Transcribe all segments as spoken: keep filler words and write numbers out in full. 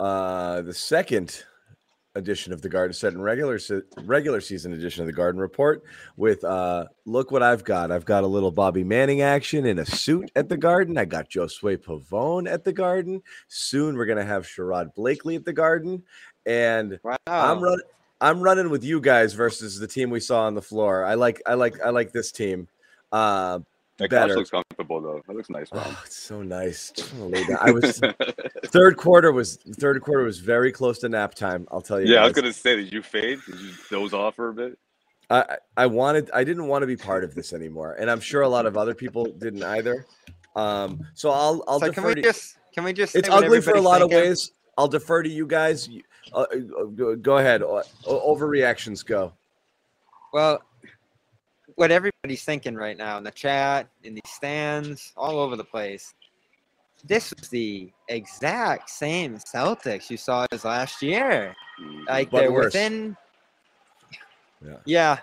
Uh, the second edition of the Garden Set and regular se- regular season edition of the Garden Report with uh, look what I've got. I've got a little Bobby Manning action in a suit at the Garden. I got Josue Pavone at the Garden. Soon we're gonna have Sherrod Blakely at the Garden, and wow. I'm running. I'm running with you guys versus the team we saw on the floor. I like. I like. I like this team. Uh, That couch looks comfortable, though. That looks nice, man. Oh, it's so nice. I was third quarter was third quarter was very close to nap time. I'll tell you. Yeah, guys. I was gonna say, did you fade? Did you doze off for a bit? I I wanted I didn't want to be part of this anymore, and I'm sure a lot of other people didn't either. Um, so I'll I'll so defer. Can we to, just can we just? It's ugly for a lot thinking. of ways. I'll defer to you guys. Uh, go, go ahead. O- overreactions go. Well. What everybody's thinking right now in the chat, in the stands, all over the place. This was the exact same Celtics you saw as last year. Like but they're worse. within. Yeah, yeah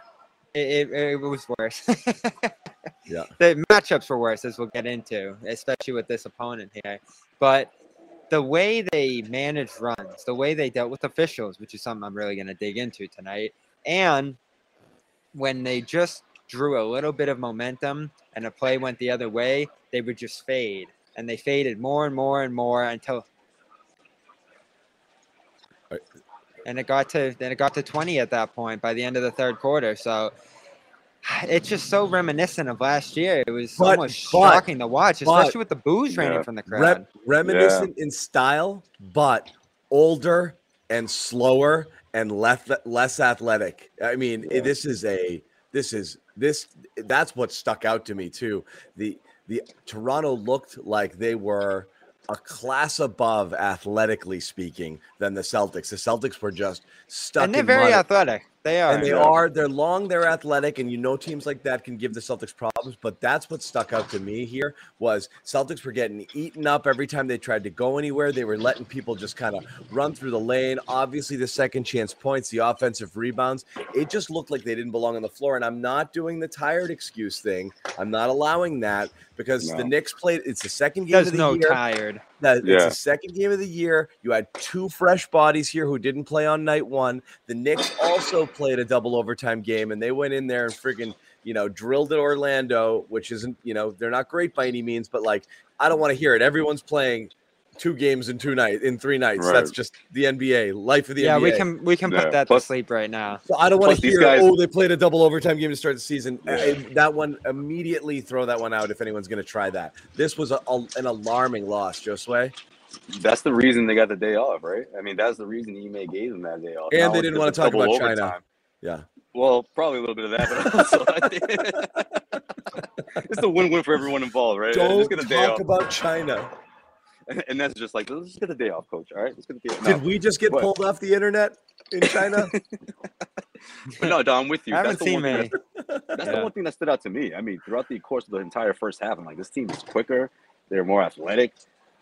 it, it, it was worse. Yeah, the matchups were worse, as we'll get into, especially with this opponent here. But the way they managed runs, the way they dealt with officials, which is something I'm really going to dig into tonight, and when they just drew a little bit of momentum and a play went the other way, they would just fade. And they faded more and more and more until right. and it got to then it got to twenty at that point by the end of the third quarter. So it's just so reminiscent of last year. It was but, almost but, shocking to watch, especially but, with the boos yeah. raining from the crowd. Rem- reminiscent yeah. in style, but older and slower and left, less athletic. I mean, yeah. this is a This is this. That's what stuck out to me too. The the Toronto looked like they were a class above, athletically speaking, than the Celtics. The Celtics were just stuck. And they're in very mud. athletic. They are. And they yeah. are. They're long. They're athletic. And you know, teams like that can give the Celtics problems. But that's what stuck out to me here was Celtics were getting eaten up every time they tried to go anywhere. They were letting people just kind of run through the lane. Obviously, the second chance points, the offensive rebounds. It just looked like they didn't belong on the floor. And I'm not doing the tired excuse thing. I'm not allowing that because no. the Knicks played. It's the second game There's of the no year. There's no tired. That yeah. It's the second game of the year. You had two fresh bodies here who didn't play on night one. The Knicks also played a double overtime game, and they went in there and friggin', you know, drilled at Orlando, which isn't, you know, they're not great by any means, but like, I don't want to hear it. Everyone's playing two games in two nights, in three nights. Right. That's just the N B A, life of the yeah, N B A. Yeah, we can we can yeah. put that plus, to sleep right now. So I don't want to hear, guys... oh, they played a double overtime game to start the season. Yeah. I, that one, immediately throw that one out if anyone's going to try that. This was a, a, an alarming loss, Josue. That's the reason they got the day off, right? I mean, that's the reason Ime gave them that day off. And now they didn't want to talk about China. Overtime. Yeah. Well, probably a little bit of that, but also I think it's a win-win for everyone involved, right? Don't just get a day talk off. About China. And that's just like, let's just get the day off, coach. All right, let's get the day off. No, did we just get but, pulled off the internet in China? But no, Don, I'm with you. I that's, the one, that's, that's yeah. the one thing that stood out to me. I mean, throughout the course of the entire first half, I'm like, this team is quicker. They're more athletic.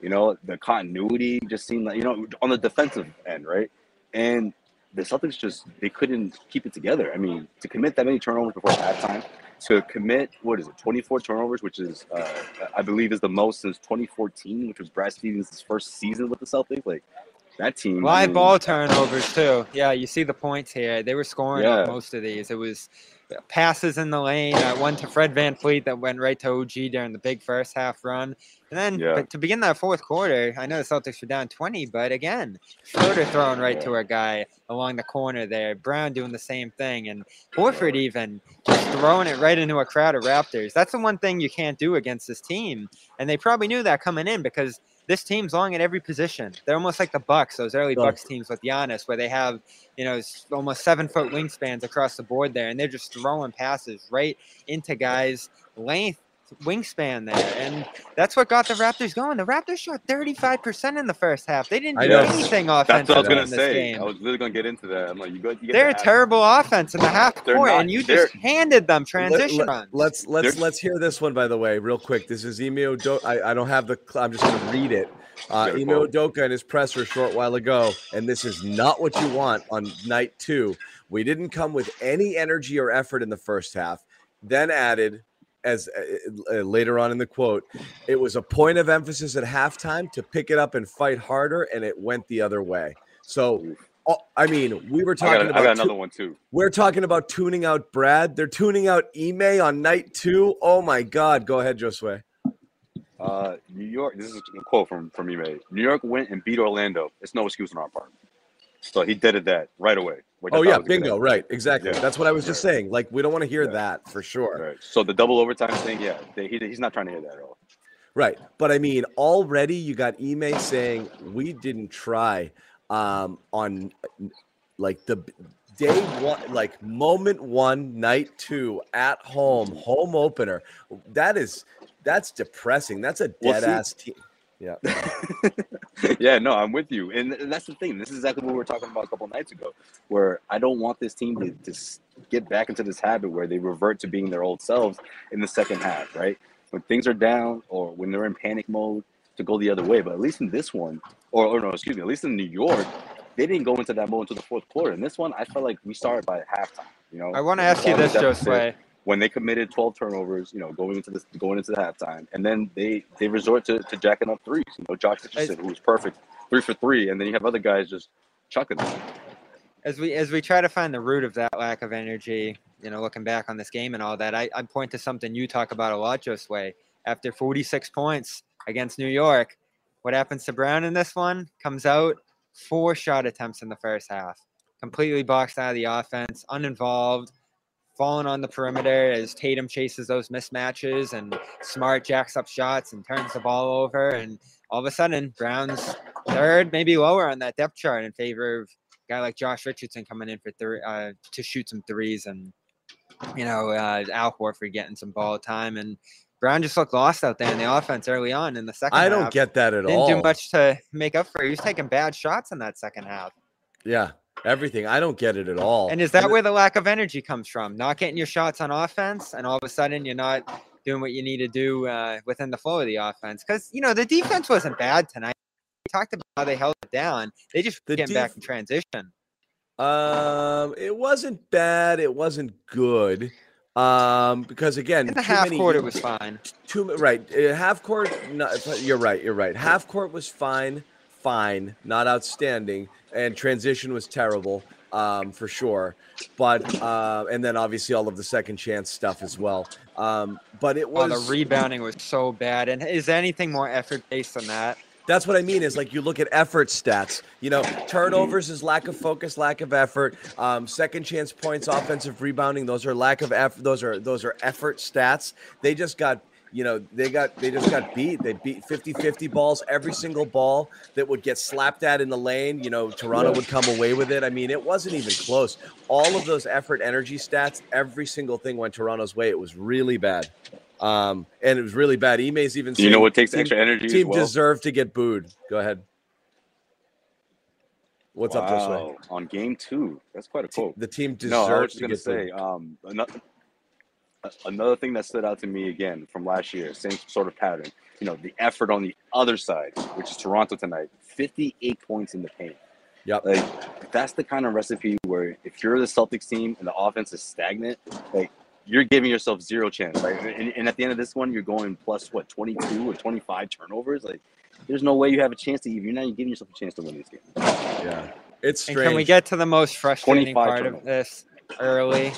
You know, the continuity just seemed like, you know, on the defensive end, right? And the Celtics just, they couldn't keep it together. I mean, to commit that many turnovers before halftime, to commit, what is it, twenty-four turnovers, which is, uh, I believe, is the most since twenty fourteen, which was Brad Stevens' first season with the Celtics. Like, That team. Live I mean, ball turnovers, too. Yeah, you see the points here. They were scoring yeah. on most of these. It was passes in the lane. Uh, one to Fred VanVleet that went right to O G during the big first half run. And then yeah. to begin that fourth quarter, I know the Celtics were down twenty, but again, Schroeder throwing right yeah. to our guy along the corner there. Brown doing the same thing. And Horford even just throwing it right into a crowd of Raptors. That's the one thing you can't do against this team. And they probably knew that coming in because – this team's long at every position. They're almost like the Bucks, those early Bucks teams with Giannis, where they have, you know, almost seven-foot wingspans across the board there, and they're just throwing passes right into guys' length, wingspan there. And that's what got the Raptors going. The Raptors shot thirty-five percent in the first half. They didn't do anything offensive in this game. That's what I was going to say. I was literally going to get into that. I'm like, you got, you they're a terrible offense in the half court, and you just handed them transition let, let, runs. Let's let's let's hear this one, by the way, real quick. This is Ime Udoka. I, I don't have the – I'm just going to read it. Uh, Ime Udoka in his presser a short while ago, and this is not what you want on night two. We didn't come with any energy or effort in the first half, then added – as uh, later on in the quote, it was a point of emphasis at halftime to pick it up and fight harder, and it went the other way. So, uh, I mean, we were talking I got, about – I got another one too. We're talking about tuning out Brad. They're tuning out Ime on night two. Oh, my God. Go ahead, Josue. Uh, New York – this is a quote from, from Ime. New York went and beat Orlando. It's no excuse on our part. So he did it that right away. Oh, yeah, bingo, right, exactly. Yeah. That's what I was just right. saying. Like, we don't want to hear yeah. that for sure. Right. So the double overtime thing, yeah, they, he, he's not trying to hear that at all. Right, but I mean, already you got Ime saying we didn't try um, on, like, the day one, like, moment one, night two, at home, home opener. That is – that's depressing. That's a dead-ass well, team. Yeah. yeah, no, I'm with you. And, and that's the thing. This is exactly what we were talking about a couple nights ago, where I don't want this team to just get back into this habit where they revert to being their old selves in the second half, right? When things are down or when they're in panic mode to go the other way. But at least in this one, or, or no, excuse me, at least in New York, they didn't go into that mode until the fourth quarter. In this one, I felt like we started by halftime. You know, I want to ask you this, Josue. When they committed twelve turnovers, you know, going into this, going into the halftime, and then they they resort to, to jacking up threes. You know, Josh Richardson, who was perfect, three for three, and then you have other guys just chucking them. As we as we try to find the root of that lack of energy, you know, looking back on this game and all that, I I point to something you talk about a lot, Josue. After forty-six points against New York, what happens to Brown in this one? Comes out four shot attempts in the first half, completely boxed out of the offense, uninvolved. Falling on the perimeter as Tatum chases those mismatches and Smart jacks up shots and turns the ball over. And all of a sudden, Brown's third, maybe lower on that depth chart in favor of a guy like Josh Richardson coming in for three, uh, to shoot some threes and, you know, uh, Al Horford getting some ball time. And Brown just looked lost out there in the offense early on in the second half. I don't get that at all. Didn't do much to make up for it. He was taking bad shots in that second half. Yeah. Everything. I don't get it at all. And is that and where the lack of energy comes from? Not getting your shots on offense, and all of a sudden you're not doing what you need to do uh, within the flow of the offense. Because, you know, the defense wasn't bad tonight. We talked about how they held it down. They just the came back in transition. Um, It wasn't bad. It wasn't good. Um, because, again, in the half many, court, it was fine. Too Right. Half court, no, you're right. You're right. Half court was fine. Fine, not outstanding, and transition was terrible um, for sure. But uh, and then obviously all of the second chance stuff as well. Um, but it was oh, the rebounding was so bad. And is there anything more effort based than that? That's what I mean is like you look at effort stats. You know, turnovers is lack of focus, lack of effort. Um, second chance points, offensive rebounding, those are lack of effort. Those are those are effort stats. They just got. You know, they got they just got beat. They beat fifty fifty balls, every single ball that would get slapped at in the lane. You know, Toronto would come away with it. I mean, it wasn't even close. All of those effort energy stats, every single thing went Toronto's way. It was really bad. Um, and it was really bad. Ime's even saying, you know what takes team, extra energy? Team as well? Deserved to get booed. Go ahead. What's wow. up this way? On game two. That's quite a quote. The team deserved no, I was just to get say, booed. Um, another Another thing that stood out to me again from last year, same sort of pattern, you know, the effort on the other side, which is Toronto tonight, fifty-eight points in the paint. Yeah, like that's the kind of recipe where if you're the Celtics team and the offense is stagnant, like you're giving yourself zero chance. Like, and, and at the end of this one, you're going plus what twenty-two or twenty-five turnovers. Like there's no way you have a chance to even. You're not even giving yourself a chance to win this game. Yeah, it's strange. And can we get to the most frustrating part of this early?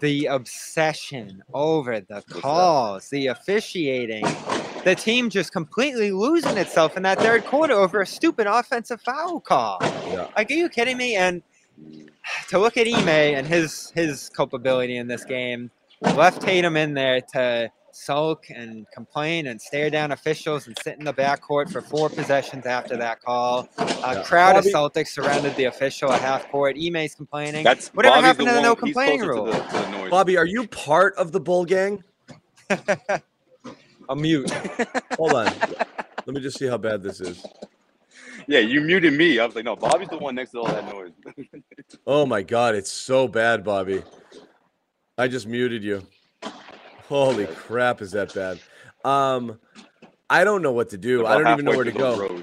The obsession over the calls, the officiating, the team just completely losing itself in that third quarter over a stupid offensive foul call. Yeah. Like, are you kidding me? And to look at Ime and his his culpability in this game, left Tatum in there to sulk and complain and stare down officials and sit in the backcourt for four possessions after that call. A crowd Bobby, of Celtics surrounded the official at half court. Ime's complaining. That's whatever Bobby's happened the to the no complaining rule. To the, to the Bobby, are you part of the bull gang? I'm mute. Hold on. Let me just see how bad this is. Yeah, you muted me. I was like, no, Bobby's the one next to all that noise. Oh my God, it's so bad, Bobby. I just muted you. Holy crap, is that bad? Um, I don't know what to do. I don't even know where to go.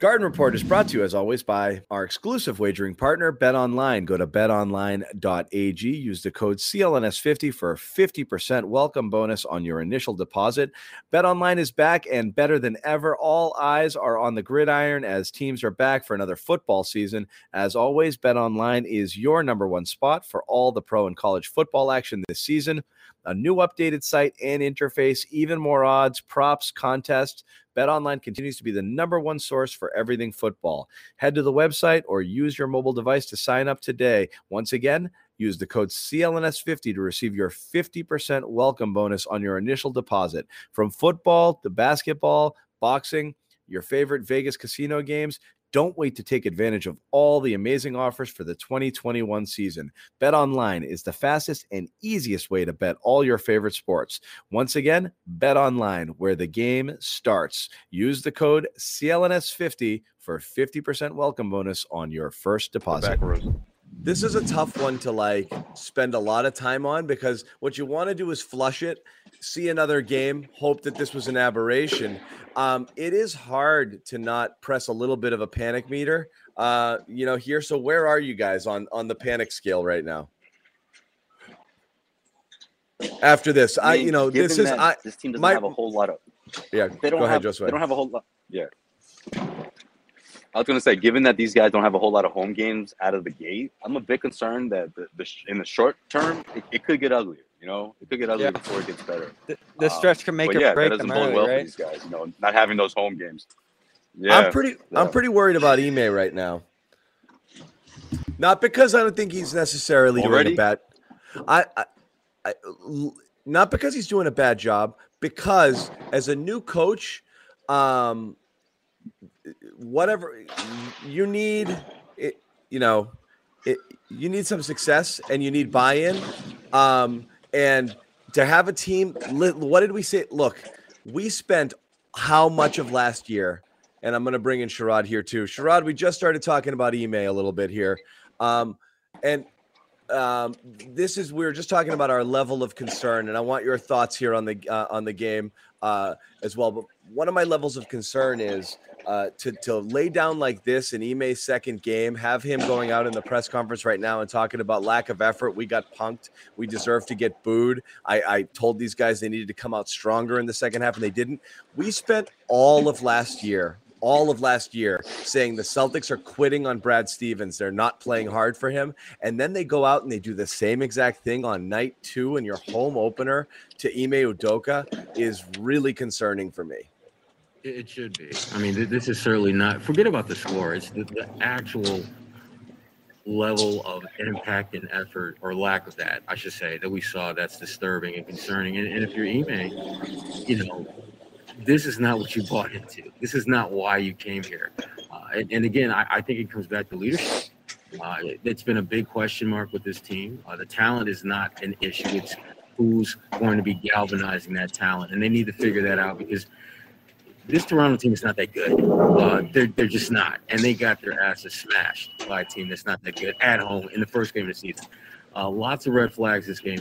Garden Report is brought to you, as always, by our exclusive wagering partner, BetOnline. Go to bet online dot a g. Use the code C L N S fifty for a fifty percent welcome bonus on your initial deposit. BetOnline is back and better than ever. All eyes are on the gridiron as teams are back for another football season. As always, BetOnline is your number one spot for all the pro and college football action this season. A new updated site and interface, even more odds, props, contests. BetOnline continues to be the number one source for everything football. Head to the website or use your mobile device to sign up today. Once again, use the code C L N S fifty to receive your fifty percent welcome bonus on your initial deposit. From football to basketball, boxing, your favorite Vegas casino games, don't wait to take advantage of all the amazing offers for the twenty twenty-one season. BetOnline is the fastest and easiest way to bet all your favorite sports. Once again, BetOnline, where the game starts. Use the code C L N S fifty for fifty percent welcome bonus on your first deposit. This is a tough one to like spend a lot of time on because what you want to do is flush it, see another game, hope that this was an aberration. Um, it is hard to not press a little bit of a panic meter, uh, you know, here. So where are you guys on, on the panic scale right now? After this, I, mean, I you know, this is, I, this team doesn't my, have a whole lot of, yeah, they don't, go have, ahead, they don't have a whole lot. Yeah. I was going to say, given that these guys don't have a whole lot of home games out of the gate, I'm a bit concerned that the, the in the short term, it, it could get uglier. You know, it could get uglier yeah. before it gets better. The, the stretch can make um, or yeah, break that doesn't them early, well right? for these guys. You know, not having those home games. Yeah, I'm pretty. So. I'm pretty worried about Ime right now. Not because I don't think he's necessarily Already? doing a bad. I, I, I, not because he's doing a bad job. Because as a new coach, um. whatever you need, it, you know, it, you need some success and you need buy-in. Um, and to have a team, what did we say? Look, we spent how much of last year, and I'm going to bring in Sherrod here too. Sherrod, we just started talking about Ime a little bit here. Um, and um, this is, we were just talking about our level of concern, and I want your thoughts here on the, uh, on the game uh, as well. But one of my levels of concern is, Uh, to, to lay down like this in Ime's second game, have him going out in the press conference right now and talking about lack of effort. We got punked. We deserve to get booed. I, I told these guys they needed to come out stronger in the second half, and they didn't. We spent all of last year, all of last year, saying the Celtics are quitting on Brad Stevens. They're not playing hard for him. And then they go out and they do the same exact thing on night two, and your home opener to Ime Udoka is really concerning for me. It should be. I mean, this is certainly not. Forget about the score. It's the, the actual level of impact and effort, or lack of that, I should say, that we saw. That's disturbing and concerning. And, and if you're Ime, you know, this is not what you bought into. This is not why you came here. Uh, and, and again, I, I think it comes back to leadership. Uh, it, it's been a big question mark with this team. Uh, the talent is not an issue. It's who's going to be galvanizing that talent, and they need to figure that out because this Toronto team is not that good. Uh, they're, they're just not. And they got their asses smashed by a team that's not that good at home in the first game of the season. Uh, lots of red flags this game.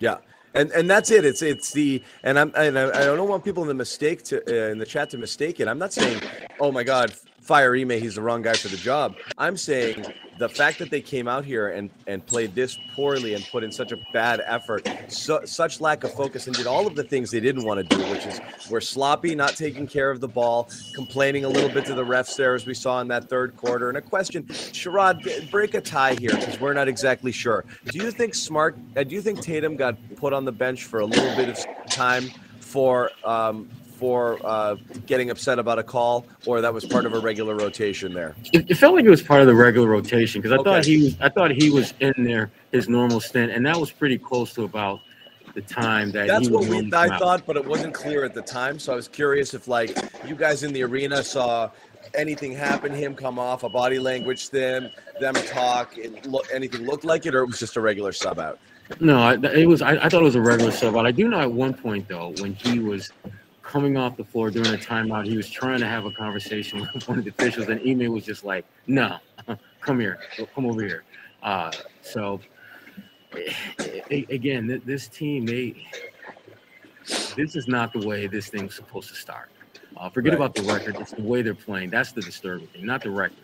Yeah. And and that's it. It's it's the and I'm and I, I don't want people in the mistake to uh, in the chat to mistake it. I'm not saying, oh my God, fire Ime, he's the wrong guy for the job. I'm saying the fact that they came out here and, and played this poorly and put in such a bad effort, so, such lack of focus, and did all of the things they didn't want to do, which is we're sloppy, not taking care of the ball, complaining a little bit to the refs there, as we saw in that third quarter. And a question, Sherrod, break a tie here because we're not exactly sure. Do you think Smart uh, – do you think Tatum got put on the bench for a little bit of time for um, – for uh, getting upset about a call, or that was part of a regular rotation there? It, it felt like it was part of the regular rotation because I okay. thought he was I thought he was in there his normal stint, and that was pretty close to about the time that That's he was what we, I out. thought, but it wasn't clear at the time, so I was curious if, like, you guys in the arena saw anything happen, him come off, a body language thing, them talk, it lo- anything looked like it, or it was just a regular sub out? No, it was. I, I thought it was a regular sub out. I do know at one point, though, when he was – coming off the floor during a timeout, he was trying to have a conversation with one of the officials, and Ime was just like, no, come here, come over here. Uh, so, again, this team, they this is not the way this thing's supposed to start. Uh, forget right. about the record. It's the way they're playing. That's the disturbing thing, not the record.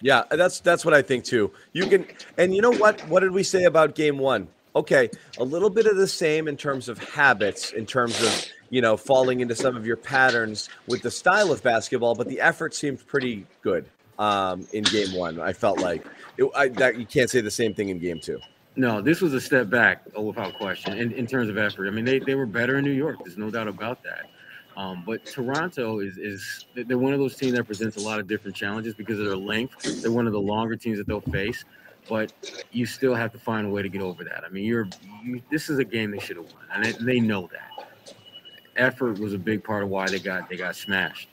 Yeah, that's that's what I think, too. You can, and you know what? What did we say about game one? Okay, a little bit of the same in terms of habits, in terms of, you know, falling into some of your patterns with the style of basketball, but the effort seemed pretty good um, in game one. I felt like it, I, that you can't say the same thing in game two. No, this was a step back, without question, in, in terms of effort. I mean, they, they were better in New York. There's no doubt about that. Um, but Toronto is, is they're one of those teams that presents a lot of different challenges because of their length. They're one of the longer teams that they'll face. But you still have to find a way to get over that. I mean, you're you, this is a game they should have won, and they, they know that. Effort was a big part of why they got they got smashed.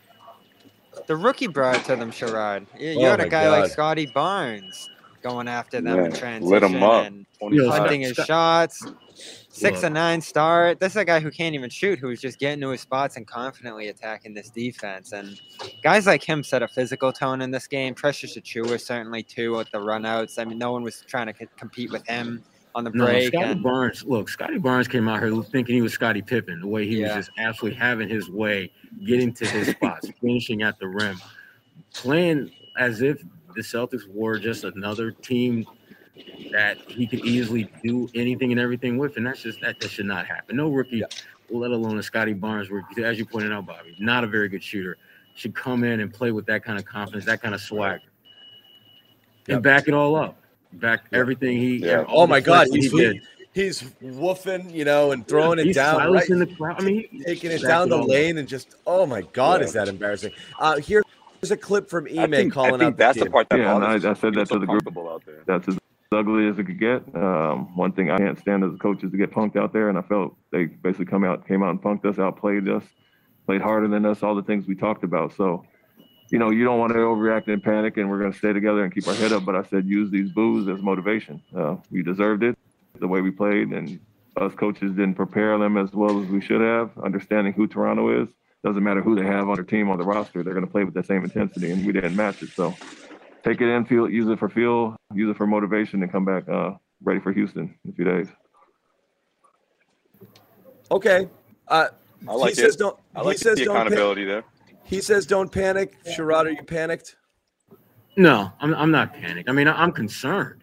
The rookie brought to them, Sherrod. You, you oh had a guy God. like Scottie Barnes going after them yeah. in transition, lit him up. And hunting his Scott. shots. Six Look. and nine start. This is a guy who can't even shoot, who's just getting to his spots and confidently attacking this defense. And guys like him set a physical tone in this game. Precious Achua certainly, too, with the runouts. I mean, no one was trying to c- compete with him on the break. No, Scottie and- Barnes, look, Scottie Barnes came out here thinking he was Scottie Pippen, the way he yeah. was just absolutely having his way, getting to his spots, finishing at the rim, playing as if the Celtics were just another team that he could easily do anything and everything with, and that's just that, that should not happen. No rookie, yeah. let alone a Scottie Barnes rookie, as you pointed out, Bobby, not a very good shooter, should come in and play with that kind of confidence, that kind of swagger, and yep. back it all up, back yeah. everything he. Yeah. Oh my God, he's he did. he's woofing, you know, and throwing yeah, it down. Right? In the crowd. I mean, he's taking it down the lane and just, oh my God, yeah. is that embarrassing? Uh, here. There's a clip from Ime think, calling out that's the, the part that yeah, I, I said that to the group out there. That's as ugly as it could get. Um, one thing I can't stand as a coach is to get punked out there, and I felt they basically come out, came out and punked us, outplayed us, played harder than us, all the things we talked about. So, you know, you don't want to overreact and panic, and we're going to stay together and keep our head up. But I said use these boos as motivation. Uh, we deserved it the way we played, and us coaches didn't prepare them as well as we should have, understanding who Toronto is. Doesn't matter who they have on their team, on the roster, they're going to play with the same intensity, and we didn't match it. So take it in, feel, use it for fuel, use it for motivation, and come back uh, ready for Houston in a few days. Okay. Uh, I like he it. Says don't, I like he says the don't accountability pan- there. He says don't panic. Sherrod, are you panicked? No, I'm I'm not panicked. I mean, I'm concerned.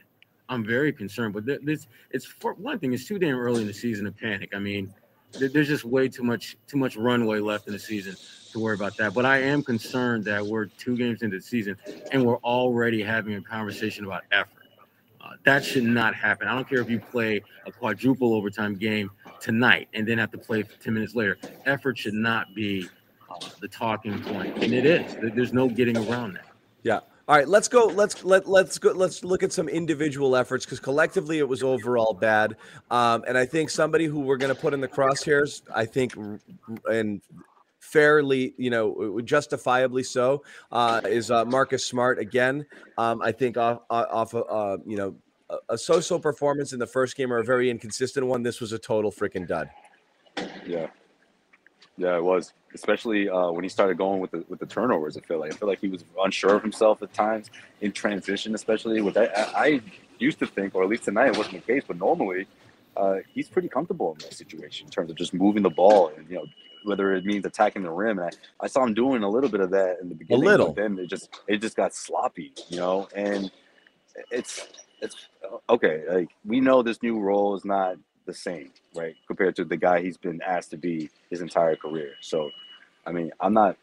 I'm very concerned. But this, it's for one thing, it's too damn early in the season to panic. I mean, there's just way too much too much runway left in the season to worry about that. But I am concerned that we're two games into the season and we're already having a conversation about effort. Uh, that should not happen. I don't care if you play a quadruple overtime game tonight and then have to play ten minutes later. Effort should not be uh, the talking point, and it is. There's no getting around that. Yeah. All right, let's go. Let's let let's go. Let's look at some individual efforts because collectively it was overall bad. Um, and I think somebody who we're going to put in the crosshairs, I think, and fairly, you know, justifiably so, uh, is uh, Marcus Smart again. Um, I think off off uh, you know a so-so performance in the first game or a very inconsistent one. This was a total freaking dud. Yeah, yeah, it was. Especially uh, when he started going with the with the turnovers, I feel like I feel like he was unsure of himself at times in transition, especially. Which I, I, I used to think, or at least tonight, it wasn't the case. But normally, uh, he's pretty comfortable in that situation in terms of just moving the ball and you know whether it means attacking the rim. And I, I saw him doing a little bit of that in the beginning. A little. But then it just it just got sloppy, you know. And it's it's okay. Like, we know this new role is not the same, right, compared to the guy he's been asked to be his entire career. So, I mean, I'm not.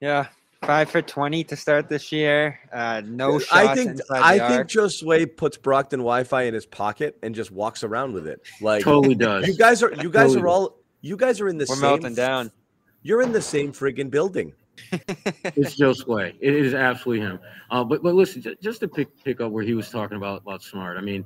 Yeah. Five for twenty to start this year. Uh, no shots I think, inside I the I think Josue puts Brockton Wi-Fi in his pocket and just walks around with it. Like totally does. You guys are you guys totally. are all you guys are in the We're same. We're melting down. You're in the same friggin' building. It's Josue. It is absolutely him. Uh, but but listen, just to pick pick up where he was talking about about Smart. I mean,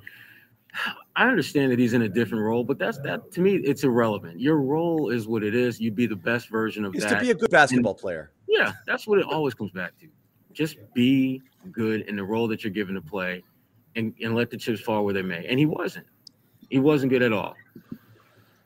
I understand that he's in a different role, but that's that to me. It's irrelevant. Your role is what it is. You be the best version of it's that. To be a good basketball and, player. Yeah, that's what it always comes back to. Just be good in the role that you're given to play, and, and let the chips fall where they may. And he wasn't. He wasn't good at all.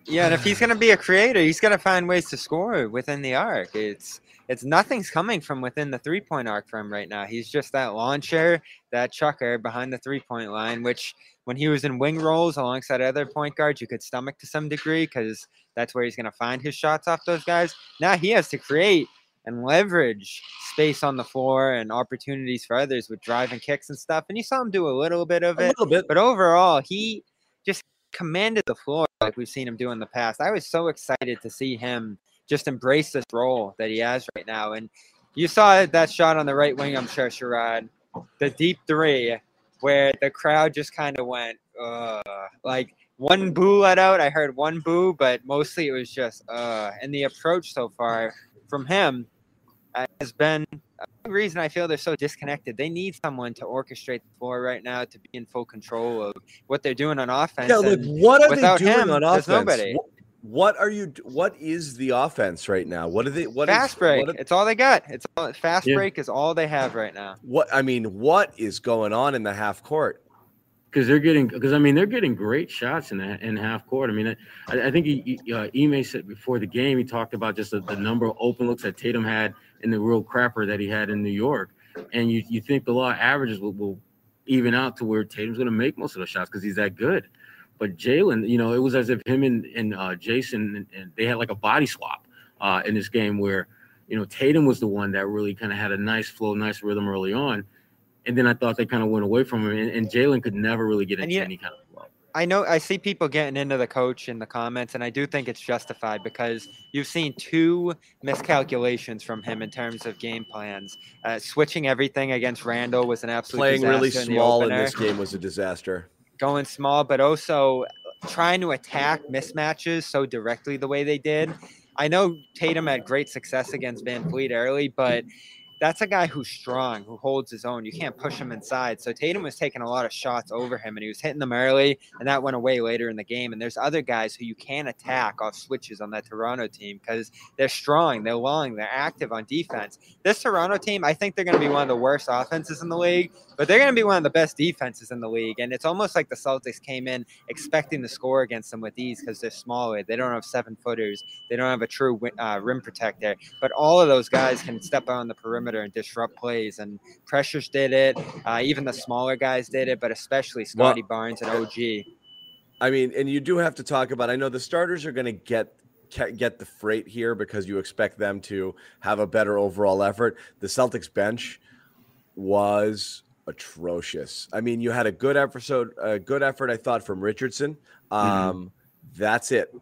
Yeah, and if he's going to be a creator, he's got to find ways to score within the arc. It's it's nothing's coming from within the three-point arc for him right now. He's just that launcher, that chucker behind the three-point line, which when he was in wing roles alongside other point guards, you could stomach to some degree because that's where he's going to find his shots off those guys. Now he has to create and leverage space on the floor and opportunities for others with driving kicks and stuff. And you saw him do a little bit of it. A little bit. But overall, he just commanded the floor like we've seen him do in the past. I was so excited to see him just embrace this role that he has right now. And you saw that shot on the right wing, I'm sure, Sherrod, the deep three where the crowd just kind of went, ugh. Like one boo let out. I heard one boo, but mostly it was just, uh. And the approach so far from him has been the reason I feel they're so disconnected. They need someone to orchestrate the floor right now to be in full control of what they're doing on offense. Yeah, like, what are they doing him, on offense? Nobody. What, what are you? What is the offense right now? What are they? What fast is, break. What are, it's all they got. It's all, fast yeah. break is all they have right now. What I mean, what is going on in the half court? Because they're getting, because I mean, they're getting great shots in the, in half court. I mean, I, I think he, he, uh, Ime said before the game, he talked about just the, the number of open looks that Tatum had and the real crapper that he had in New York. And you, you think the law of averages will, will even out to where Tatum's going to make most of those shots because he's that good. But Jalen, you know, it was as if him and, and uh, Jason, and, and they had like a body swap uh, in this game where, you know, Tatum was the one that really kind of had a nice flow, nice rhythm early on. And then I thought they kind of went away from him, and, and Jalen could never really get into yeah, any kind of flow. I know I see people getting into the coach in the comments, and I do think it's justified because you've seen two miscalculations from him in terms of game plans. Uh, switching everything against Randall was an absolute Playing disaster. Playing really small in, in this game was a disaster. Going small, but also trying to attack mismatches so directly the way they did. I know Tatum had great success against VanVleet early, but that's a guy who's strong, who holds his own. You can't push him inside. So Tatum was taking a lot of shots over him, and he was hitting them early, and that went away later in the game. And there's other guys who you can attack off switches on that Toronto team because they're strong, they're long, they're active on defense. This Toronto team, I think they're going to be one of the worst offenses in the league, but they're going to be one of the best defenses in the league. And it's almost like the Celtics came in expecting to score against them with ease because they're smaller. They don't have seven-footers. They don't have a true uh, rim protector. But all of those guys can step out on the perimeter and disrupt plays, and Pressures did it. Uh, even the smaller guys did it, but especially Scottie well, Barnes and O G. I mean, and you do have to talk about, I know the starters are going to get get the freight here because you expect them to have a better overall effort. The Celtics bench was atrocious. I mean, you had a good episode, a good effort, I thought, from Richardson. Um, mm-hmm. That's it.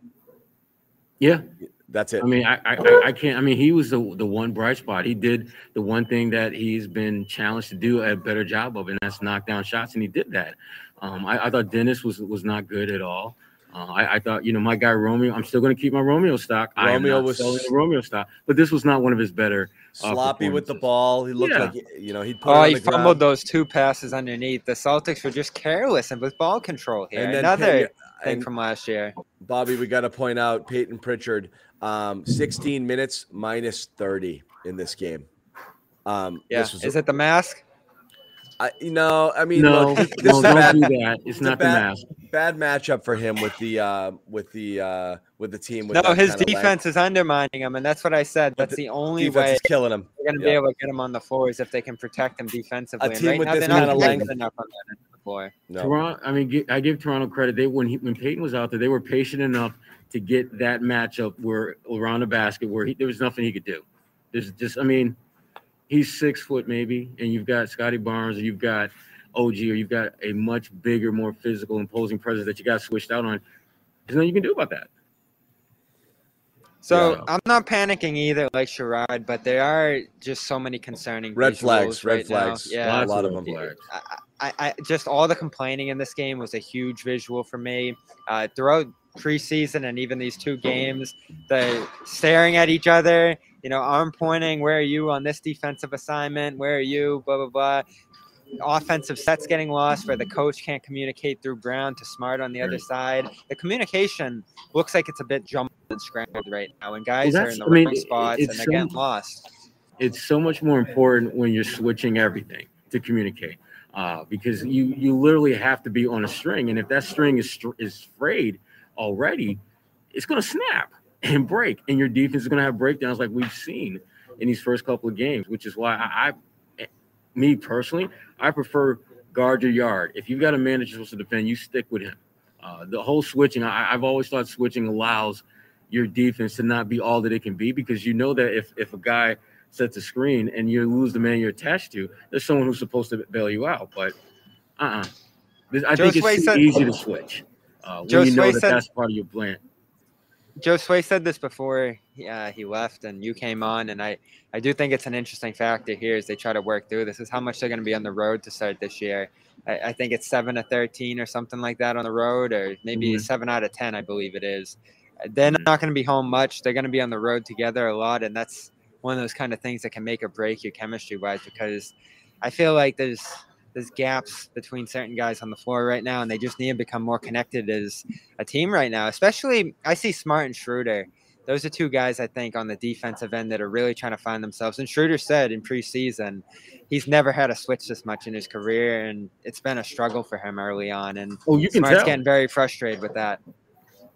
Yeah. That's it. I mean, I, I I can't. I mean, he was the the one bright spot. He did the one thing that he's been challenged to do a better job of, and that's knock down shots, and he did that. Um, I, I thought Dennis was was not good at all. Uh, I, I thought, you know, my guy Romeo. I'm still going to keep my Romeo stock. Romeo I am not was selling the Romeo stock, but this was not one of his better. Uh, sloppy with the ball. He looked yeah. like, you know, he'd put oh, it on he the ground. Fumbled those two passes underneath. The Celtics were just careless and with ball control here. And Another Pena, thing and from last year. Bobby, we got to point out Peyton Pritchard. Um, sixteen minutes minus thirty in this game. Um, yeah. This was is a, it the mask? I, you know, I mean, no, look, this no, is don't bad, do that. It's, it's not the bad, mask. Bad matchup for him with the uh, with the uh, with the team. With no, his defense is undermining him, and that's what I said. That's the, the only way is killing him. They're going to yeah. be able to get him on the floor is if they can protect him defensively. A team and right with now, this kind of length. play. No. Toronto, I mean, I give Toronto credit. They when he, when Peyton was out there, they were patient enough to get that matchup where around the basket where he, there was nothing he could do. There's just, I mean, he's six foot maybe, and you've got Scottie Barnes, or you've got O G, or you've got a much bigger, more physical, imposing presence that you got switched out on. There's nothing you can do about that. So yeah. I'm not panicking either, like Sherrod, but there are just so many concerning red flags. Red right flags, now. yeah, a lot of them. I, I, I just all the complaining in this game was a huge visual for me uh, throughout preseason and even these two games. The staring at each other, you know, arm pointing. Where are you on this defensive assignment? Where are you? Blah blah blah. Offensive sets getting lost where the coach can't communicate through Brown to Smart on the other side. The communication looks like it's a bit jumbled and scrambled right now, and guys well, are in the I wrong mean, spots and they're so, getting lost. It's so much more important when you're switching everything to communicate uh, because you you literally have to be on a string, and if that string is is frayed already, it's going to snap and break, and your defense is going to have breakdowns like we've seen in these first couple of games, which is why I, I me personally, I prefer guard your yard. If you've got a man that's supposed to defend, you stick with him. Uh, the whole switching, I, I've always thought switching allows your defense to not be all that it can be because you know that if, if a guy sets a screen and you lose the man you're attached to, there's someone who's supposed to bail you out. But uh-uh. I think Josue it's said, easy to switch uh, when you know that said, that's part of your plan. Josue said this before uh, he left and you came on, and I, I do think it's an interesting factor here as they try to work through this is how much they're going to be on the road to start this year. I, I think it's seven to thirteen or something like that on the road, or maybe mm-hmm. seven out of ten, I believe it is. They're not going to be home much. They're going to be on the road together a lot, and that's one of those kind of things that can make or break your chemistry-wise because I feel like there's – there's gaps between certain guys on the floor right now, and they just need to become more connected as a team right now. Especially, I see Smart and Schroeder. Those are two guys, I think, on the defensive end that are really trying to find themselves. And Schroeder said in preseason he's never had a switch this much in his career, and it's been a struggle for him early on. And oh, you can Smart's tell. Getting very frustrated with that.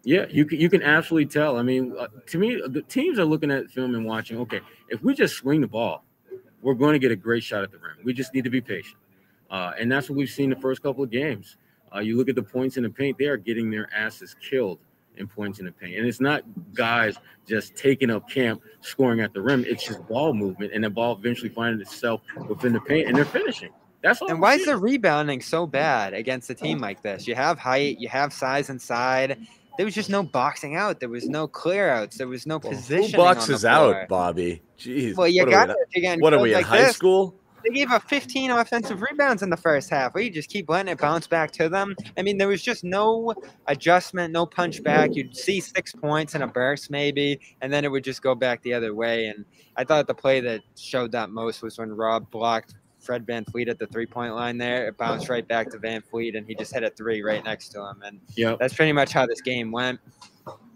Yeah, you can, you can absolutely tell. I mean, uh, to me, the teams are looking at film and watching, okay, if we just swing the ball, we're going to get a great shot at the rim. We just need to be patient. Uh, and that's what we've seen the first couple of games. Uh, you look at the points in the paint, they are getting their asses killed in points in the paint. And it's not guys just taking up camp, scoring at the rim. It's just ball movement, and the ball eventually finding itself within the paint, and they're finishing. That's all. And why is the rebounding so bad against a team like this? You have height, you have size inside. There was just no boxing out. There was no clear outs. There was no positioning. Who boxes out, Bobby? Jeez. Well, you got it again. What are we, in high school? They gave up fifteen offensive rebounds in the first half. We just keep letting it bounce back to them. I mean, there was just no adjustment, no punch back. You'd see six points in a burst maybe, and then it would just go back the other way. And I thought the play that showed that most was when Rob blocked Fred VanVleet at the three-point line there. It bounced right back to VanVleet, and he just hit a three right next to him. And yep. That's pretty much how this game went.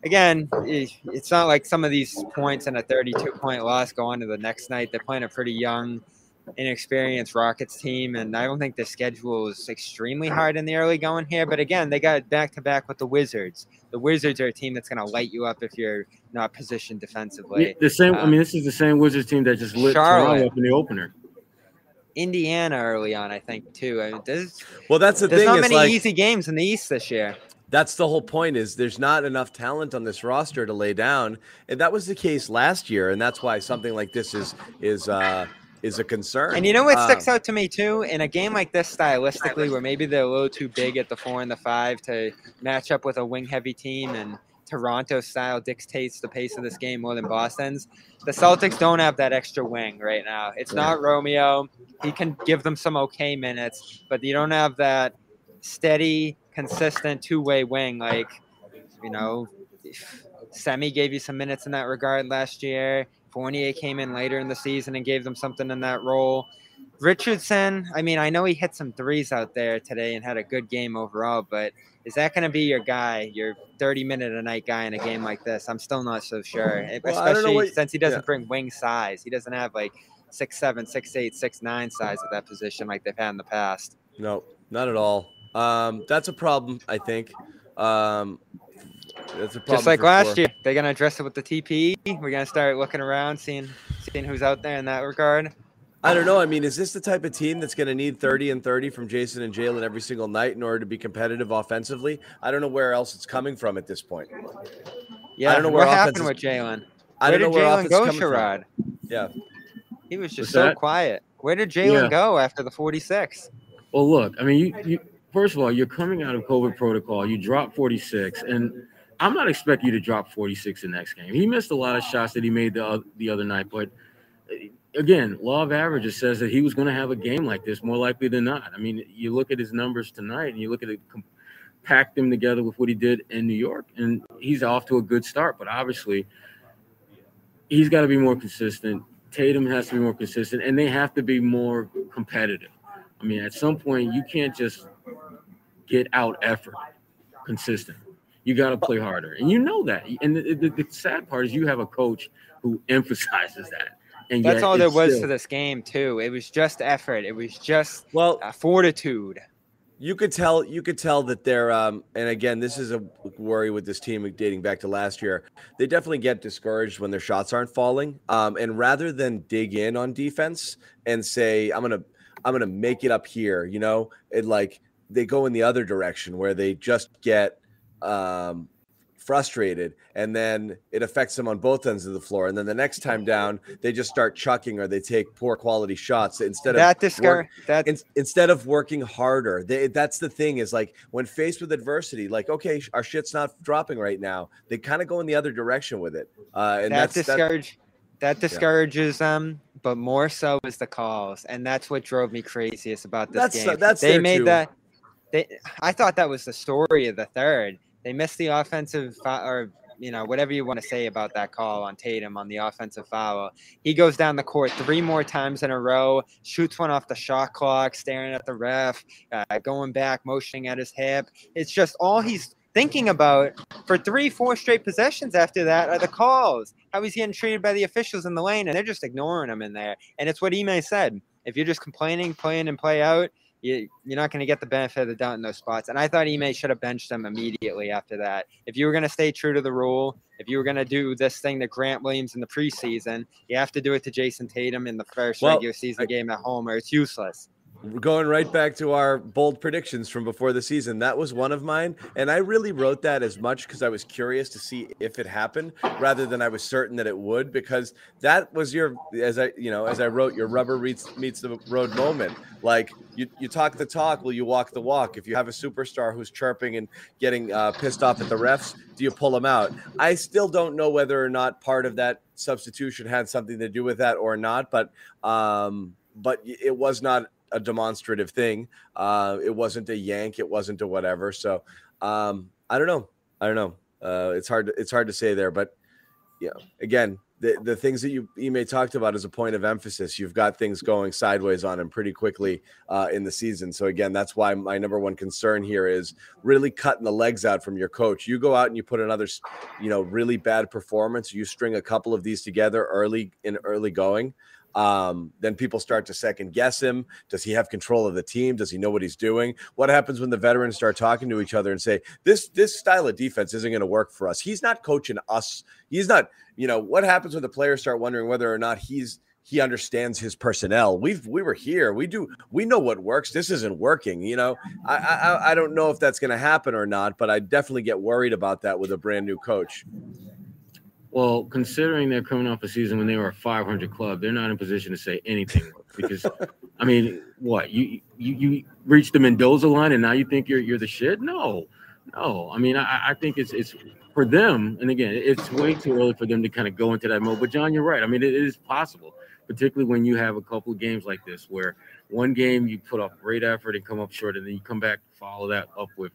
Again, it's not like some of these points in a thirty-two point loss go on to the next night. They're playing a pretty young – inexperienced Rockets team, and I don't think the schedule is extremely hard in the early going here, but again, they got back-to-back with the Wizards. The Wizards are a team that's going to light you up if you're not positioned defensively. Yeah, the same. Um, I mean, this is the same Wizards team that just lit Toronto up in the opener. Indiana early on, I think, too. I mean, there's, well, that's the there's thing. There's not many like, easy games in the East this year. That's the whole point is there's not enough talent on this roster to lay down, and that was the case last year, and that's why something like this is is uh is a concern. And you know what sticks um, out to me too? In a game like this stylistically where maybe they're a little too big at the four and the five to match up with a wing-heavy team, and Toronto style dictates the pace of this game more than Boston's, the Celtics don't have that extra wing right now. It's not Romeo. He can give them some okay minutes, but you don't have that steady, consistent two-way wing like, you know, Semi gave you some minutes in that regard last year. Fournier came in later in the season and gave them something in that role. Richardson, I mean, I know he hit some threes out there today and had a good game overall, but is that going to be your guy, your thirty-minute-a-night guy in a game like this? I'm still not so sure, well, especially what, since he doesn't yeah. bring wing size. He doesn't have, like, six seven, six eight, six nine size at that position like they've had in the past. No, not at all. Um, that's a problem, I think. Um It's a Just like last sure. year, they're gonna address it with the T P E. We're gonna start looking around, seeing seeing who's out there in that regard. I don't know. I mean, is this the type of team that's going to need thirty and thirty from Jason and Jalen every single night in order to be competitive offensively? I don't know where else it's coming from at this point. Yeah, I don't know where what happened with Jalen. I don't know where Jalen go, Sherrod? Yeah, he was just What's so that? quiet. Where did Jalen yeah. go after the forty-six? Well, look, I mean, you, you first of all, you're coming out of COVID protocol. You dropped forty-six, and I'm not expecting you to drop forty-six the next game. He missed a lot of shots that he made the the other night, but. Again, law of averages says that he was going to have a game like this more likely than not. I mean, you look at his numbers tonight and you look at it, pack them together with what he did in New York, and he's off to a good start. But obviously, he's got to be more consistent. Tatum has to be more consistent, and they have to be more competitive. I mean, at some point, you can't just get out effort consistent. You got to play harder, and you know that. And the, the, the sad part is you have a coach who emphasizes that. And That's all there was still. to this game, too. It was just effort. It was just well uh, fortitude. You could tell. You could tell that they're. Um, and again, this is a worry with this team dating back to last year. They definitely get discouraged when their shots aren't falling. Um, and rather than dig in on defense and say, "I'm gonna, I'm gonna make it up here," you know, it like they go in the other direction where they just get. Um, frustrated, and then it affects them on both ends of the floor. And then the next time down, they just start chucking or they take poor quality shots instead of that discur- work, that in, instead of working harder. They, that's the thing is like when faced with adversity, like, okay, our shit's not dropping right now. They kind of go in the other direction with it. Uh, and that, that's, discourage, that's, that discourages yeah. them, but more so is the calls. And that's what drove me craziest about this that's, game. Uh, that's they made too. that. They, I thought that was the story of the third. They missed the offensive foul, or, you know, whatever you want to say about that call on Tatum on the offensive foul. He goes down the court three more times in a row, shoots one off the shot clock, staring at the ref, uh, going back, motioning at his hip. It's just all he's thinking about for three, four straight possessions after that are the calls, how he's getting treated by the officials in the lane, and they're just ignoring him in there. And it's what Ime said. If you're just complaining, play in and play out, You, you're not going to get the benefit of the doubt in those spots. And I thought Ime should have benched them immediately after that. If you were going to stay true to the rule, if you were going to do this thing to Grant Williams in the preseason, you have to do it to Jason Tatum in the first well, regular season I, game at home, or it's useless. We're going right back to our bold predictions from before the season. That was one of mine. And I really wrote that as much because I was curious to see if it happened rather than I was certain that it would, because that was your, as I, you know, as I wrote, your rubber meets, meets the road moment. Like you, you talk the talk, will you walk the walk? If you have a superstar who's chirping and getting uh, pissed off at the refs, do you pull them out? I still don't know whether or not part of that substitution had something to do with that or not, but, um, but it was not a demonstrative thing. Uh, it wasn't a yank. It wasn't a whatever. So um, I don't know. I don't know. Uh, it's hard. To, it's hard to say there, but yeah, again, the, the things that you, you may talked about as a point of emphasis, you've got things going sideways on him pretty quickly uh, in the season. So again, that's why my number one concern here is really cutting the legs out from your coach. You go out and you put another, you know, really bad performance. You string a couple of these together early in early going. Um, then people start to second guess him. Does he have control of the team? Does he know what he's doing? What happens when the veterans start talking to each other and say, this, this style of defense isn't going to work for us. He's not coaching us. He's not, you know, what happens when the players start wondering whether or not he's, he understands his personnel. We've, we were here. We do. We know what works. This isn't working. You know, I, I, I don't know if that's going to happen or not, but I definitely get worried about that with a brand new coach. Well, considering they're coming off a season when they were a five hundred club, they're not in position to say anything because, I mean, what you you you reached the Mendoza line and now you think you're you're the shit? No, no. I mean, I, I think it's it's for them, and again, it's way too early for them to kind of go into that mode. But John, you're right. I mean, it is possible, particularly when you have a couple of games like this where one game you put up great effort and come up short, and then you come back and follow that up with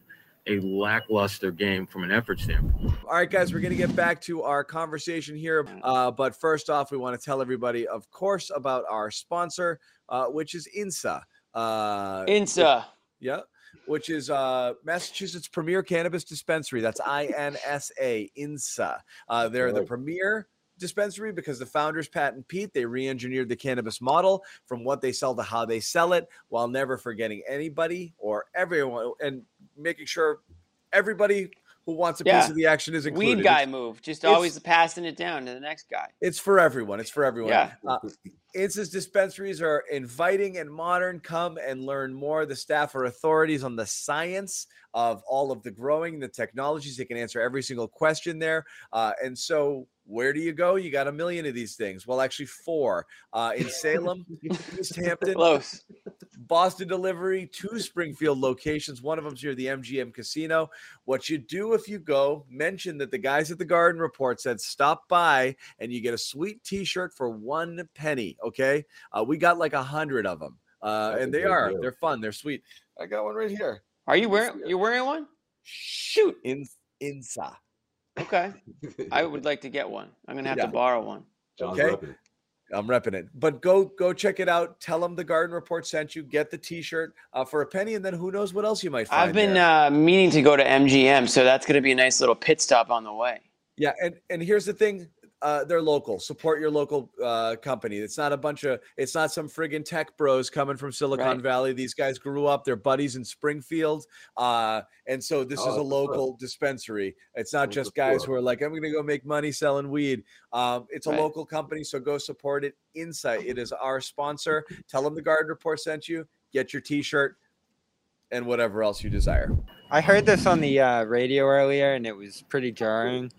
a lackluster game from an effort standpoint. All right, guys, we're going to get back to our conversation here. Uh, but first off, we want to tell everybody, of course, about our sponsor, uh, which is INSA. Uh, INSA. Which, yeah, which is uh, Massachusetts Premier Cannabis Dispensary. That's I N S A, INSA. Uh, they're the premier dispensary because the founders, Pat and Pete, they re-engineered the cannabis model from what they sell to how they sell it, while never forgetting anybody or everyone and making sure everybody who wants a yeah. piece of the action is included. Weed guy it's, move, just always passing it down to the next guy. It's for everyone. It's for everyone. Yeah. Uh, INSA's dispensaries are inviting and modern. Come and learn more. The staff are authorities on the science of all of the growing, the technologies. They can answer every single question there. Uh, and so where do you go? You got a million of these things. Well, actually four. Uh, in Salem, East Hampton, close. Boston delivery, two Springfield locations. One of them's near the M G M Casino. What you do if you go, mention that the guys at the Garden Report said stop by, and you get a sweet T-shirt for one penny, okay? Uh, we got like a hundred of them, uh, and they are. They're fun. They're sweet. I got one right here. Are you wearing you wearing one? Shoot. In, INSA. Okay. I would like to get one. I'm going to have yeah. to borrow one. John's okay. Repping. I'm repping it. But go go check it out. Tell them the Garden Report sent you. Get the T-shirt uh, for a penny, and then who knows what else you might find. I've been uh, meaning to go to M G M, so that's going to be a nice little pit stop on the way. Yeah, and, and here's the thing. Uh, they're local. Support your local uh, company. It's not a bunch of, it's not some friggin' tech bros coming from Silicon right. Valley. These guys grew up. They're buddies in Springfield. Uh, and so this oh, is a local cool. dispensary. It's not that's just guys cool. who are like, I'm going to go make money selling weed. Um, it's a right. local company, so go support it. INSA, it is our sponsor. Tell them the Garden Report sent you. Get your T-shirt and whatever else you desire. I heard this on the uh, radio earlier, and it was pretty jarring.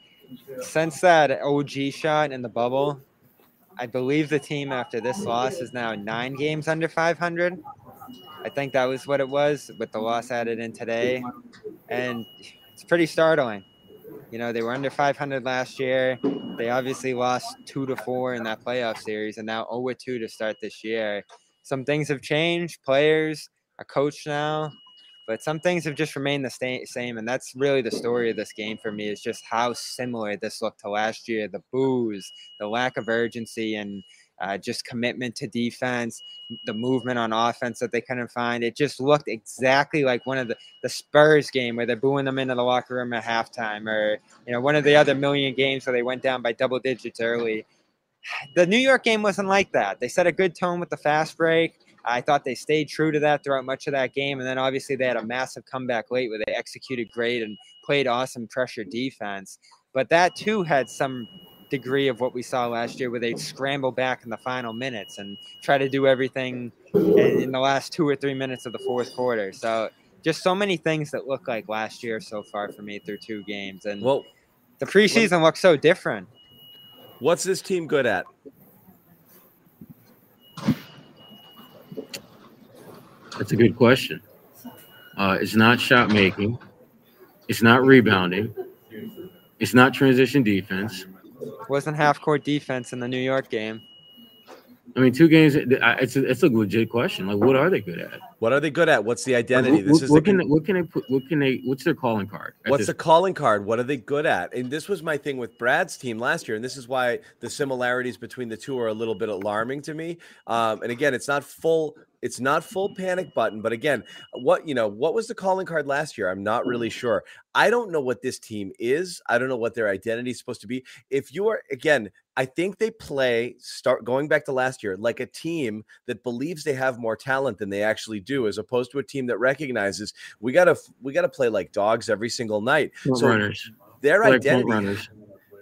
Since that O G shot in the bubble, I believe the team after this loss is now nine games under five hundred. I think that was what it was with the loss added in today. And it's pretty startling. You know, they were under five hundred last year. They obviously lost two to four in that playoff series and now oh and two to start this year. Some things have changed. Players, a coach now. But some things have just remained the same, and that's really the story of this game for me, is just how similar this looked to last year, the boos, the lack of urgency, and uh, just commitment to defense, the movement on offense that they couldn't find. It just looked exactly like one of the, the Spurs game where they're booing them into the locker room at halftime, or you know, one of the other million games where they went down by double digits early. The New York game wasn't like that. They set a good tone with the fast break. I thought they stayed true to that throughout much of that game. And then obviously they had a massive comeback late where they executed great and played awesome pressure defense. But that too had some degree of what we saw last year where they'd scramble back in the final minutes and try to do everything in the last two or three minutes of the fourth quarter. So just so many things that look like last year so far for me through two games. And well, the preseason looks so different. What's this team good at? That's a good question. Uh, it's not shot making. It's not rebounding. It's not transition defense. Wasn't half court defense in the New York game. I mean, two games. It's a, it's a legit question. Like, what are they good at? What are they good at? What's the identity? Like, what, this is what, the, can they, what can they put? What can they? What's their calling card? What's the calling card? What are they good at? And this was my thing with Brad's team last year, and this is why the similarities between the two are a little bit alarming to me. Um, and again, it's not full. It's not full panic button. But again, what you know, what was the calling card last year? I'm not really sure. I don't know what this team is. I don't know what their identity is supposed to be. If you are again. I think they play, start going back to last year, like a team that believes they have more talent than they actually do, as opposed to a team that recognizes we gotta we gotta play like dogs every single night. Front so runners. Their like identity, runners.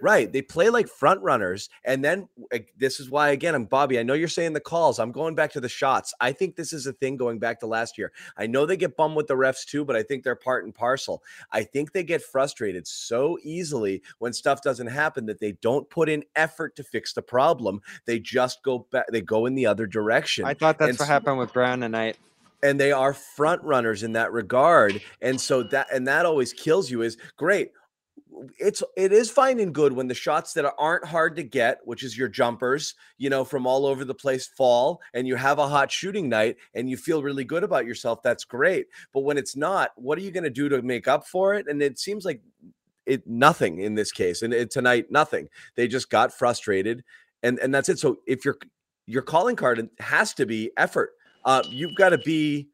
Right? They play like front runners, and then uh, this is why again, I'm Bobby. I know you're saying the calls. I'm going back to the shots. I think this is a thing going back to last year. I know they get bummed with the refs too, but I think they're part and parcel. I think they get frustrated so easily when stuff doesn't happen that they don't put in effort to fix the problem. They just go back. They go in the other direction. I thought that's and what so happened with Brown tonight. And they are front runners in that regard, and so that and that always kills you. Is great. It's it is fine and good when the shots that aren't hard to get, which is your jumpers, you know, from all over the place fall and you have a hot shooting night and you feel really good about yourself. That's great. But when it's not, what are you going to do to make up for it? And it seems like it nothing in this case. And it, tonight, nothing. They just got frustrated. And, and that's it. So if your your calling card has to be effort, uh, you've got to be.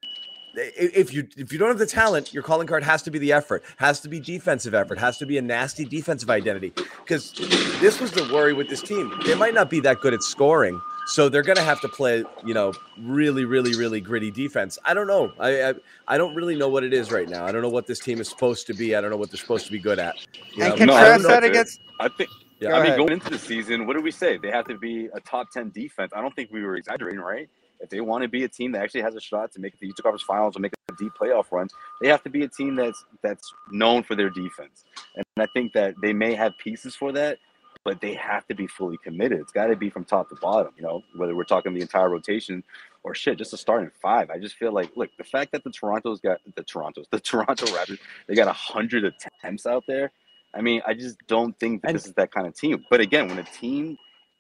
If you if you don't have the talent, your calling card has to be the effort, has to be defensive effort, has to be a nasty defensive identity. Because this was the worry with this team. They might not be that good at scoring, so they're going to have to play, you know, really, really, really gritty defense. I don't know. I, I I don't really know what it is right now. I don't know what this team is supposed to be. I don't know what they're supposed to be good at. You know? And contrast no, that against. I think Yeah, Go I mean, ahead. Going into the season, what did we say? They have to be a top ten defense. I don't think we were exaggerating, right? If they want to be a team that actually has a shot to make the Eastern Conference Finals or make a deep playoff run, they have to be a team that's that's known for their defense. And I think that they may have pieces for that, but they have to be fully committed. It's got to be from top to bottom, you know, whether we're talking the entire rotation or shit, just a starting five. I just feel like, look, the fact that the Toronto's got the Toronto's, the Toronto Raptors, they got one hundred attempts out there. I mean, I just don't think that and, this is that kind of team. But again, when a team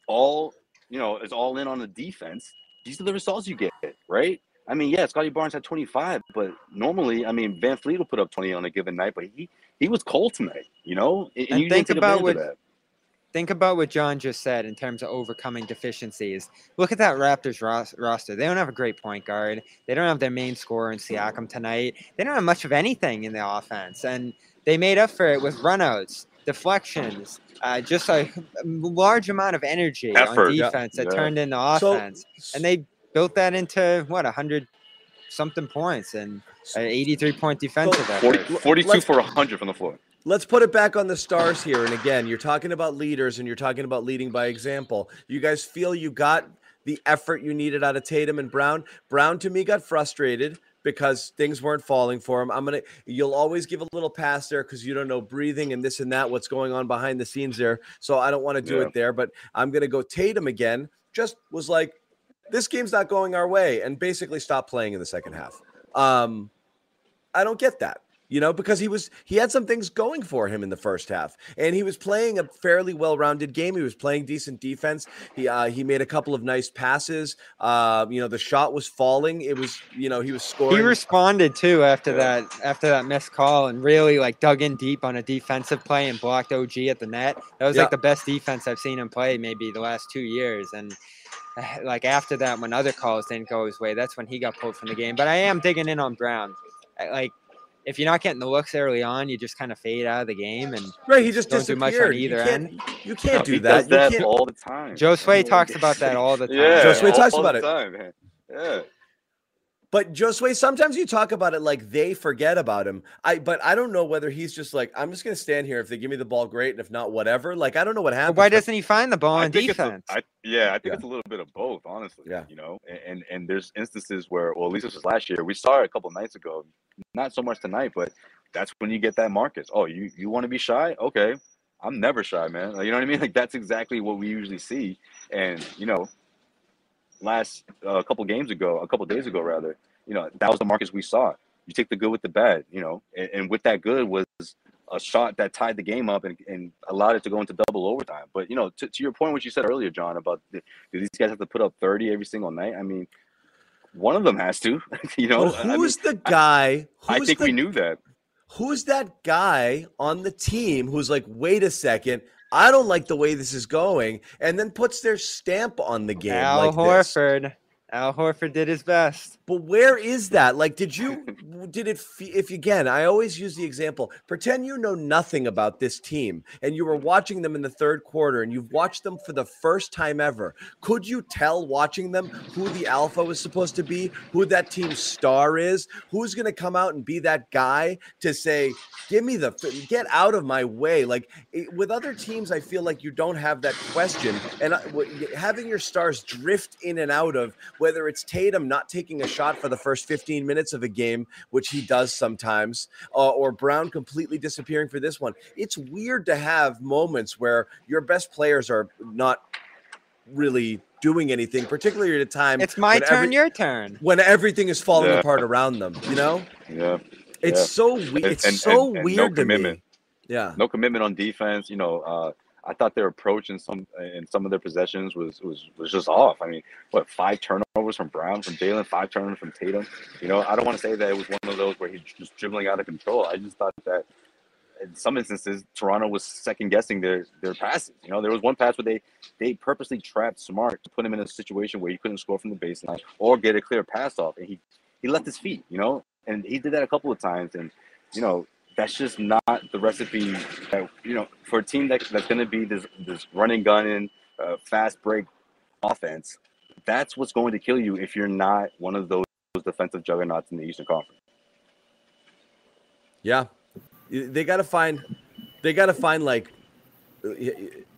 all, you know, is all in on the defense, these are the results you get, right? I mean, yeah, Scottie Barnes had twenty-five, but normally, I mean, VanVleet will put up twenty on a given night, but he, he was cold tonight, you know? And, and you think about what think about what John just said in terms of overcoming deficiencies. Look at that Raptors ros- roster. They don't have a great point guard. They don't have their main scorer in Siakam tonight. They don't have much of anything in the offense, and they made up for it with runouts, deflections, uh, just a large amount of energy effort on defense yeah. that yeah. turned into offense. So, and they built that into, what, one hundred something points and an eighty-three point defensive so effort. forty, forty-two for one hundred from the floor. Let's put it back on the stars here. And again, you're talking about leaders and you're talking about leading by example. You guys feel you got the effort you needed out of Tatum and Brown. Brown, to me, got frustrated because things weren't falling for him. I'm going to, you'll always give a little pass there because you don't know breathing and this and that, what's going on behind the scenes there. So I don't want to do yeah. it there, but I'm going to go Tatum again. Just was like, this game's not going our way, and basically stopped playing in the second half. Um, I don't get that. You know, because he was he had some things going for him in the first half, and he was playing a fairly well-rounded game. He was playing decent defense. He uh, he made a couple of nice passes. Uh, you know, the shot was falling. It was you know he was scoring. He responded too after yeah. that after that missed call and really like dug in deep on a defensive play and blocked O G at the net. That was yeah. like the best defense I've seen him play maybe the last two years and. Like after that, when other calls didn't go his way, that's when he got pulled from the game. But I am digging in on Brown. Like, if you're not getting the looks early on, you just kind of fade out of the game and right, he just don't do much on either you end. You can't no, do he that. Does you that can't. all the time. Josue talks about that all the time. yeah, Josue talks all about the time, it. Man. Yeah. But Josue, sometimes you talk about it like they forget about him. I but I don't know whether he's just like, I'm just gonna stand here. If they give me the ball, great, and if not, whatever. Like, I don't know what happens. Well, why doesn't he find the ball on defense? A, I, yeah, I think yeah. it's a little bit of both, honestly. Yeah, you know, and, and and there's instances where, well, at least this was last year. We saw it a couple of nights ago, not so much tonight, but that's when you get that Marcus. Oh, you you want to be shy? Okay. I'm never shy, man. Like, you know what I mean? Like, that's exactly what we usually see. And you know. Last a uh, couple games ago, a couple days ago rather, you know, that was the Marcus we saw. You take the good with the bad, you know, and, and with that good was a shot that tied the game up and, and allowed it to go into double overtime. But, you know, to, to your point, what you said earlier, John, about the, do these guys have to put up thirty every single night? I mean, one of them has to, you know. Well, who's I mean, the guy? I, I think the, we knew that. Who's that guy on the team who's like, wait a second, I don't like the way this is going, and then puts their stamp on the game. Al like Horford. This. Al Horford did his best. But where is that? Like, did you, did it, if again, I always use the example, pretend you know nothing about this team and you were watching them in the third quarter and you've watched them for the first time ever. Could you tell watching them who the alpha was supposed to be, who that team's star is, who's going to come out and be that guy to say, give me the, get out of my way. Like it, with other teams, I feel like you don't have that question. And I, having your stars drift in and out of, whether it's Tatum not taking a shot for the first fifteen minutes of a game, which he does sometimes, uh, or Brown completely disappearing for this one. It's weird to have moments where your best players are not really doing anything, particularly at a time. It's my turn, every, your turn. When everything is falling yeah. apart around them, you know? Yeah. It's yeah. so, we- it's and, so and, and, weird and no to commitment. me. Yeah. No commitment on defense, you know, uh, I thought their approach in some in some of their possessions was was was just off. I mean, what, five turnovers from Brown, from Jalen, five turnovers from Tatum. You know, I don't want to say that it was one of those where he's just dribbling out of control. I just thought that in some instances, Toronto was second guessing their their passes. You know, there was one pass where they they purposely trapped Smart to put him in a situation where he couldn't score from the baseline or get a clear pass off, and he he left his feet. You know, and he did that a couple of times, and you know. That's just not the recipe that, you know, for a team that, that's going to be this this running gun in uh, fast break offense. That's what's going to kill you if you're not one of those defensive juggernauts in the Eastern Conference. Yeah, they got to find they got to find like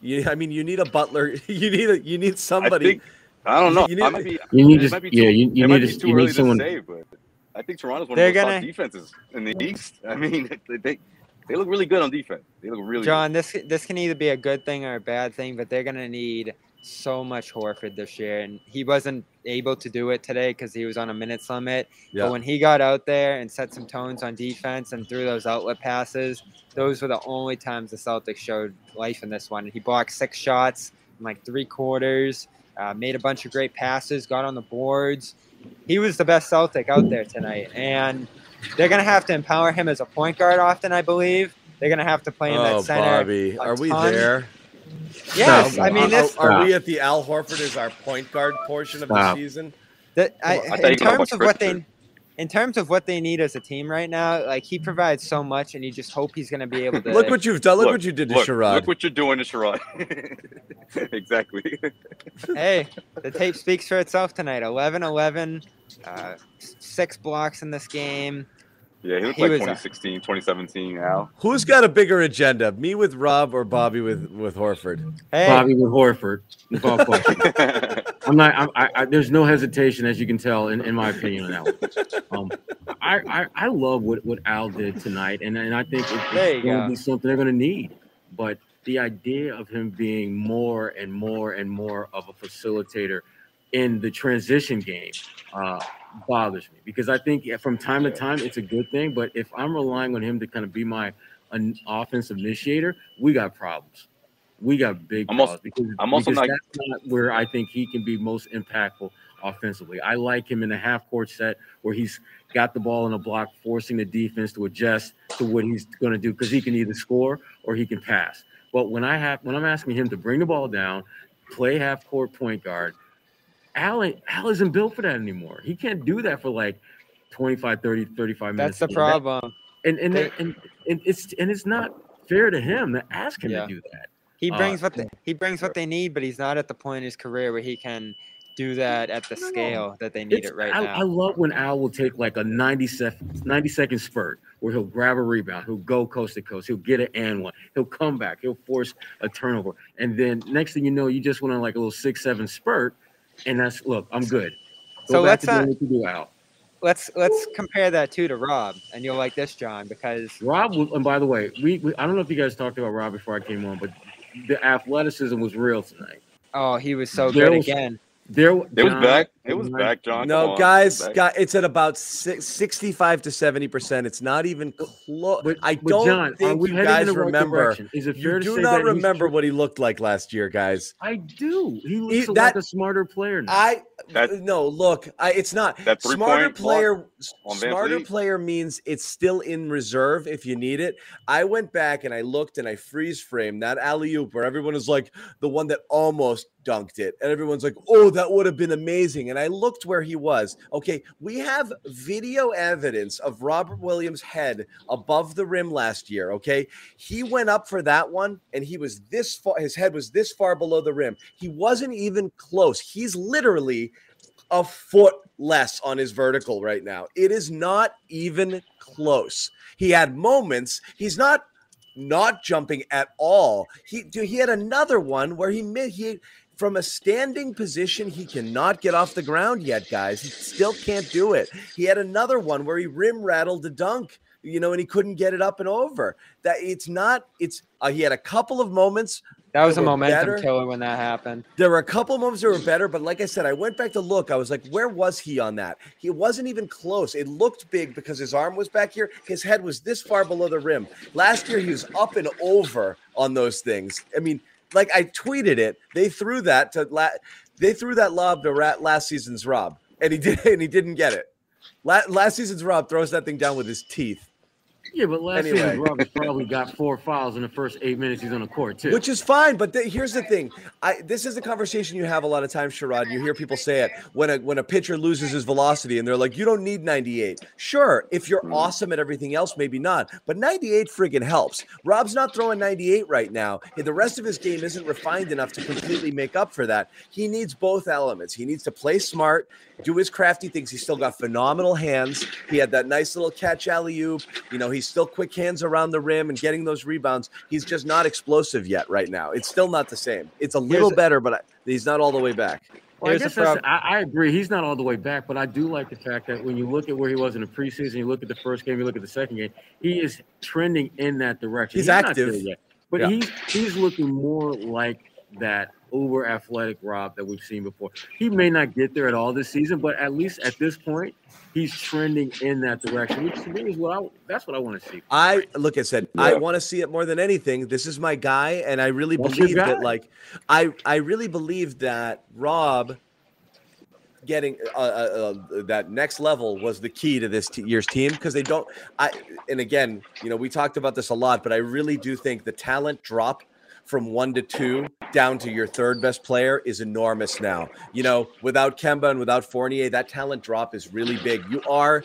You, I mean, you need a butler. You need a, you need somebody. I, think, I don't know. You need, I might be, you need just, too, yeah. You, you need, just, too you early need someone. To say, but I think Toronto's one They're of the top defenses in the East. I mean, they. They look really good on defense. They look really John, good. this this can either be a good thing or a bad thing, but they're going to need so much Horford this year. And he wasn't able to do it today because he was on a minutes limit. Yeah. But when he got out there and set some tones on defense and threw those outlet passes, those were the only times the Celtics showed life in this one. He blocked six shots in like three quarters, uh, made a bunch of great passes, got on the boards. He was the best Celtic out there tonight. And they're going to have to empower him as a point guard often, I believe. They're going to have to play in that oh, center. Bobby, are ton. we there? Yes. No. I mean, this, are, are we at the Al Horford is our point guard portion of the wow. season? That, I, I in terms of what they, in terms of what they need as a team right now, like he provides so much, and you just hope he's going to be able to. Look what you've done. Look, look what you did to look, Sherrod. Look what you're doing to Sherrod. Exactly. Hey, the tape speaks for itself tonight. eleven eleven Uh, six blocks in this game. Yeah, he looked he like twenty sixteen, a... twenty seventeen now. Who's got a bigger agenda? Me with Rob or Bobby with, with Horford? Hey. Bobby with Horford. I'm not. I'm, I, I, there's no hesitation, as you can tell, in, in my opinion on that one. Um, I, I, I love what, what Al did tonight, and, and I think it, it's going to be something they're going to need. But the idea of him being more and more and more of a facilitator in the transition game uh, bothers me, because I think from time to time it's a good thing. But if I'm relying on him to kind of be my an offensive initiator, we got problems. We got big I'm problems. Also, because, I'm also because not, that's not where I think he can be most impactful offensively. I like him in the half-court set where he's got the ball in a block, forcing the defense to adjust to what he's going to do, because he can either score or he can pass. But when, I have, when I'm asking him to bring the ball down, play half-court point guard, Al, Al isn't built for that anymore. He can't do that for like twenty-five, thirty, thirty-five minutes. That's the problem. And and, and and and it's and it's not fair to him to ask him yeah. to do that. He brings uh, what they, he brings what they need, but he's not at the point in his career where he can do that at the scale that they need it's, it right I, now. I love when Al will take like a ninety second spurt where he'll grab a rebound, he'll go coast to coast, he'll get an and one, he'll come back, he'll force a turnover, and then next thing you know, you just went on like a little six seven spurt. And that's look, I'm good. Go so let's uh, do out. let's let's compare that too to Rob, and you'll like this, John, because Rob. And by the way, we, we I don't know if you guys talked about Rob before I came on, but the athleticism was real tonight. Oh, he was so there good was, again. There, it John, was back. It was back, John. No, guys, it guys, it's at about six, sixty-five to seventy percent. It's not even close. But, I don't but John, think we you guys remember. Is it fair you to do say not that remember what he looked like last year, guys. I do. He looks he, that, like a smarter player now. I that, no look. I, it's not that smarter player. Smarter player means it's still in reserve if you need it. I went back and I looked and I freeze framed that alley oop where everyone is like the one that almost dunked it, and everyone's like, oh, that would have been amazing. And I looked where he was. Okay, we have video evidence of Robert Williams' head above the rim last year. Okay, he went up for that one and he was this far, his head was this far below the rim. He wasn't even close. He's literally a foot less on his vertical right now. It is not even close. He had moments. He's not not jumping at all. He dude, he had another one where he made he from a standing position he cannot get off the ground yet, guys. He still can't do it. He had another one where he rim rattled the dunk, you know, and he couldn't get it up and over. That it's not. It's uh, he had a couple of moments. That was a momentum better. killer when that happened. There were a couple of moments that were better, but like I said, I went back to look. I was like, where was he on that? He wasn't even close. It looked big because his arm was back here. His head was this far below the rim. Last year, he was up and over on those things. I mean, like I tweeted it. They threw that to la- they threw that lob to rat last season's Rob, and he did, and he didn't get it. La- last season's Rob throws that thing down with his teeth. Yeah, but last anyway. season, Robert's probably got four fouls in the first eight minutes he's on the court, too. Which is fine, but th- here's the thing. I This is the conversation you have a lot of times, Sherrod. You hear people say it when a when a pitcher loses his velocity, and they're like, you don't need ninety-eight. Sure, if you're awesome at everything else, maybe not. But ninety-eight friggin' helps. Rob's not throwing ninety-eight right now. The rest of his game isn't refined enough to completely make up for that. He needs both elements. He needs to play smart do his craft. He thinks he's still got phenomenal hands. He had that nice little catch alley-oop. You know, he's still quick hands around the rim and getting those rebounds. He's just not explosive yet right now. It's still not the same. It's a little Here's better, but I, he's not all the way back. Well, I, guess I, I agree. He's not all the way back, but I do like the fact that when you look at where he was in the preseason, you look at the first game, you look at the second game, he is trending in that direction. He's, he's active. Not there yet, but yeah. he's, he's looking more like that uber athletic Rob that we've seen before. He may not get there at all this season, but at least at this point, he's trending in that direction, which to me is what I, that's what I want to see. I look, I said, yeah. I want to see it more than anything. This is my guy. And I really What's believe that like, I, I really believe that Rob getting uh, uh, uh, that next level was the key to this t- year's team. Cause they don't, I, and again, you know, we talked about this a lot, but I really do think the talent drop from one to two down to your third best player is enormous now. You know, without Kemba and without Fournier, that talent drop is really big. You are,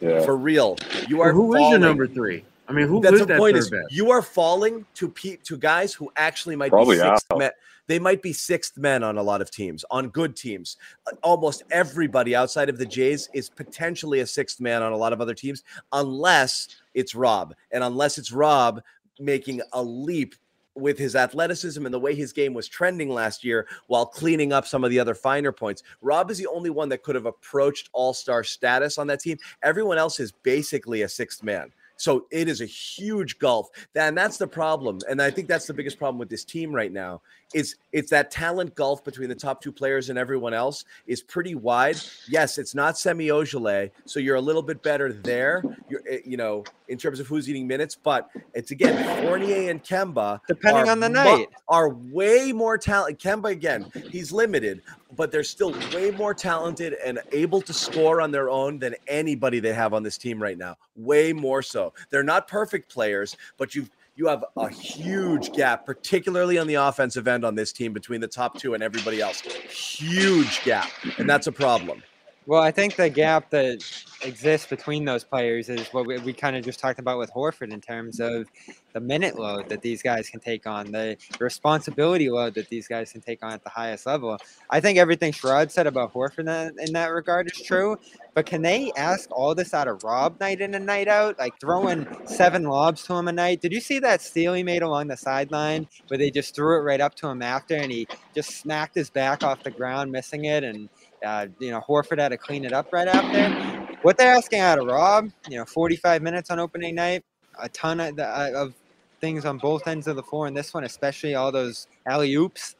yeah. for real, you are well, Who falling. Is your number three? I mean, who That's is the that point third is, best? You are falling to pe- to guys who actually might Probably be sixth men. They might be sixth men on a lot of teams, on good teams. Almost everybody outside of the Jays is potentially a sixth man on a lot of other teams, unless it's Rob. And unless it's Rob making a leap with his athleticism and the way his game was trending last year while cleaning up some of the other finer points. Rob is the only one that could have approached all-star status on that team. Everyone else is basically a sixth man. So it is a huge gulf. And that's the problem. And I think that's the biggest problem with this team right now. It's, it's that talent gulf between the top two players and everyone else is pretty wide. Yes, it's not Semi Ojeleye, so you're a little bit better there, you're, you know, in terms of who's eating minutes. But it's, again, Fournier and Kemba, depending on the night, are way more talented. Kemba, again, he's limited, but they're still way more talented and able to score on their own than anybody they have on this team right now. Way more so. They're not perfect players, but you've, you have a huge gap, particularly on the offensive end on this team, between the top two and everybody else. Huge gap, and that's a problem. Well, I think the gap that exists between those players is what we, we kind of just talked about with Horford in terms of the minute load that these guys can take on, the responsibility load that these guys can take on at the highest level. I think everything Sherrod said about Horford in that, in that regard is true, but can they ask all this out of Rob night in and night out, like throwing seven lobs to him a night? Did you see that steal he made along the sideline where they just threw it right up to him after and he just smacked his back off the ground, missing it, and uh, you know, Horford had to clean it up right after? What they're asking out of Rob, you know, forty-five minutes on opening night, a ton of, of things on both ends of the floor, and this one especially, all those alley-oops.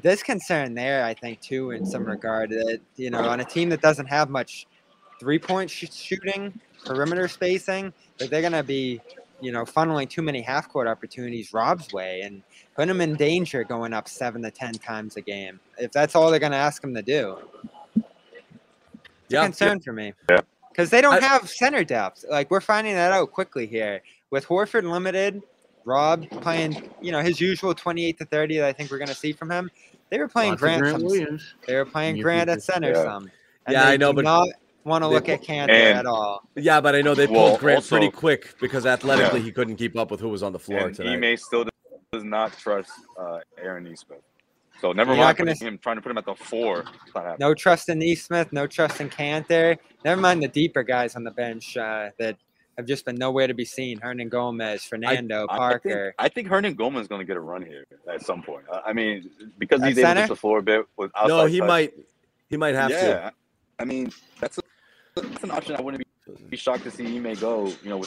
There's concern there, I think, too, in some regard that, you know, on a team that doesn't have much three-point sh- shooting, perimeter spacing, but they're going to be, you know, funneling too many half-court opportunities Rob's way and putting him in danger going up seven to ten times a game, if that's all they're going to ask him to do. It's yeah, a concern yeah. for me. Yeah. Because they don't I, have center depth. Like, we're finding that out quickly here. With Horford limited, Rob playing, you know, his usual twenty-eight to thirty that I think we're going to see from him. They were playing Lots Grant. Grant Williams. They were playing Grant at center yeah. some. And yeah, I know, but not want to look at Cantor at all. Yeah, but I know they pulled well, Grant also, pretty quick because athletically yeah. he couldn't keep up with who was on the floor and tonight. Ime still does not trust uh, Aaron Nesmith. So never You're mind gonna, him trying to put him at the four. No trust in Nesmith, no trust in Cantor. Never mind the deeper guys on the bench uh, that have just been nowhere to be seen. Hernan Gomez, Fernando, I, Parker. I think, I think Hernan Gomez is going to get a run here at some point. I mean, because at he's able to get the floor a bit. With no, he touch. might. He might have yeah, to. Yeah, I mean, that's, a, that's an option I wouldn't be. Be shocked to see Ime go, you know,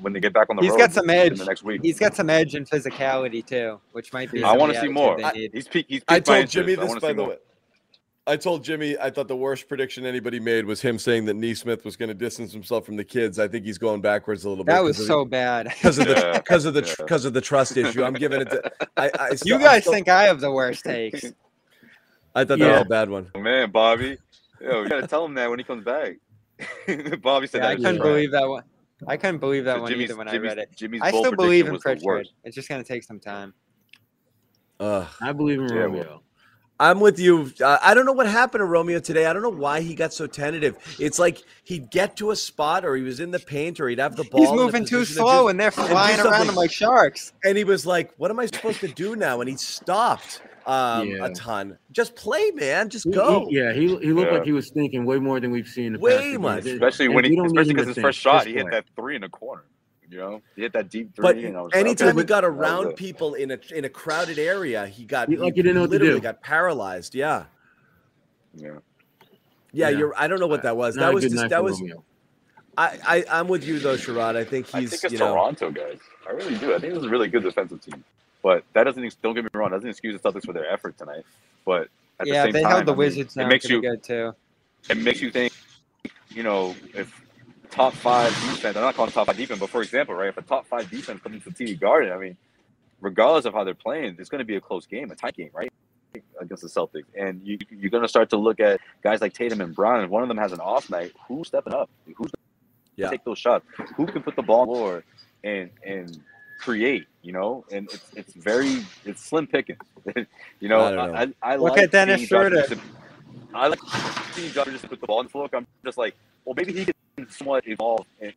when they get back on the he's road. He's got some edge. In the next week. He's got some edge and physicality, too, which might be. I want to see more. I, he's peak, he's peak I told Jimmy this, by the way. I told Jimmy I thought the worst prediction anybody made was him saying that Nesmith was going to distance himself from the kids. I think he's going backwards a little bit. That was so bad. Because of the because of the because of the trust issue. I'm giving it to I, I still, You guys still, think I have the worst takes. I thought yeah. that was a bad one. Oh, man, Bobby. Yo, you got to tell him that when he comes back. Bobby said yeah, that I couldn't believe that one. I couldn't believe that so one Jimmy's, either when Jimmy's, I read it. Jimmy's I still believe in Pritchard. It's just gonna take some time. Uh, I believe in yeah, Romeo. Well. I'm with you. Uh, I don't know what happened to Romeo today. I don't know why he got so tentative. It's like he'd get to a spot, or he was in the paint, or he'd have the ball. He's moving too slow, and, just, and they're flying and around him like sharks. And he was like, "What am I supposed to do now?" And he stopped. um, yeah. a ton. Just play, man. Just he, go. He, yeah, he he looked yeah. like he was thinking way more than we've seen in the way past. Way much. Especially and when he, especially because his think. first shot, he hit that three in the corner. You know, he hit that deep three. But and I was anytime like, okay, he got around people in a in a crowded area, he got he, like he didn't know what literally to do. got paralyzed. Yeah. Yeah. Yeah, yeah. You're. I don't know what that was. Not that was. Just, that was. Romeo. I, I I'm with you though, Sherrod. I think he's. I think it's you know, Toronto guys. I really do. I think this is a really good defensive team. But that doesn't. Don't get me wrong. Doesn't excuse the Celtics for their effort tonight. But at yeah, the same they time, held the I mean, Wizards. It makes you good too. It makes you think. You know, if top five defense. I'm not calling top five defense, but for example, right, if a top five defense comes to T D Garden, I mean, regardless of how they're playing, it's going to be a close game, a tight game, right? Against the Celtics, and you, you're going to start to look at guys like Tatum and Brown. If one of them has an off night, who's stepping up? Who's going to yeah. take those shots? Who can put the ball on the floor and and create? You know, and it's it's very it's slim pickings. you know, I, know. I, I, I look like at Dennis Schroeder. I like seeing Josh just put the ball on the floor. I'm just like, well, maybe he can somewhat evolve in,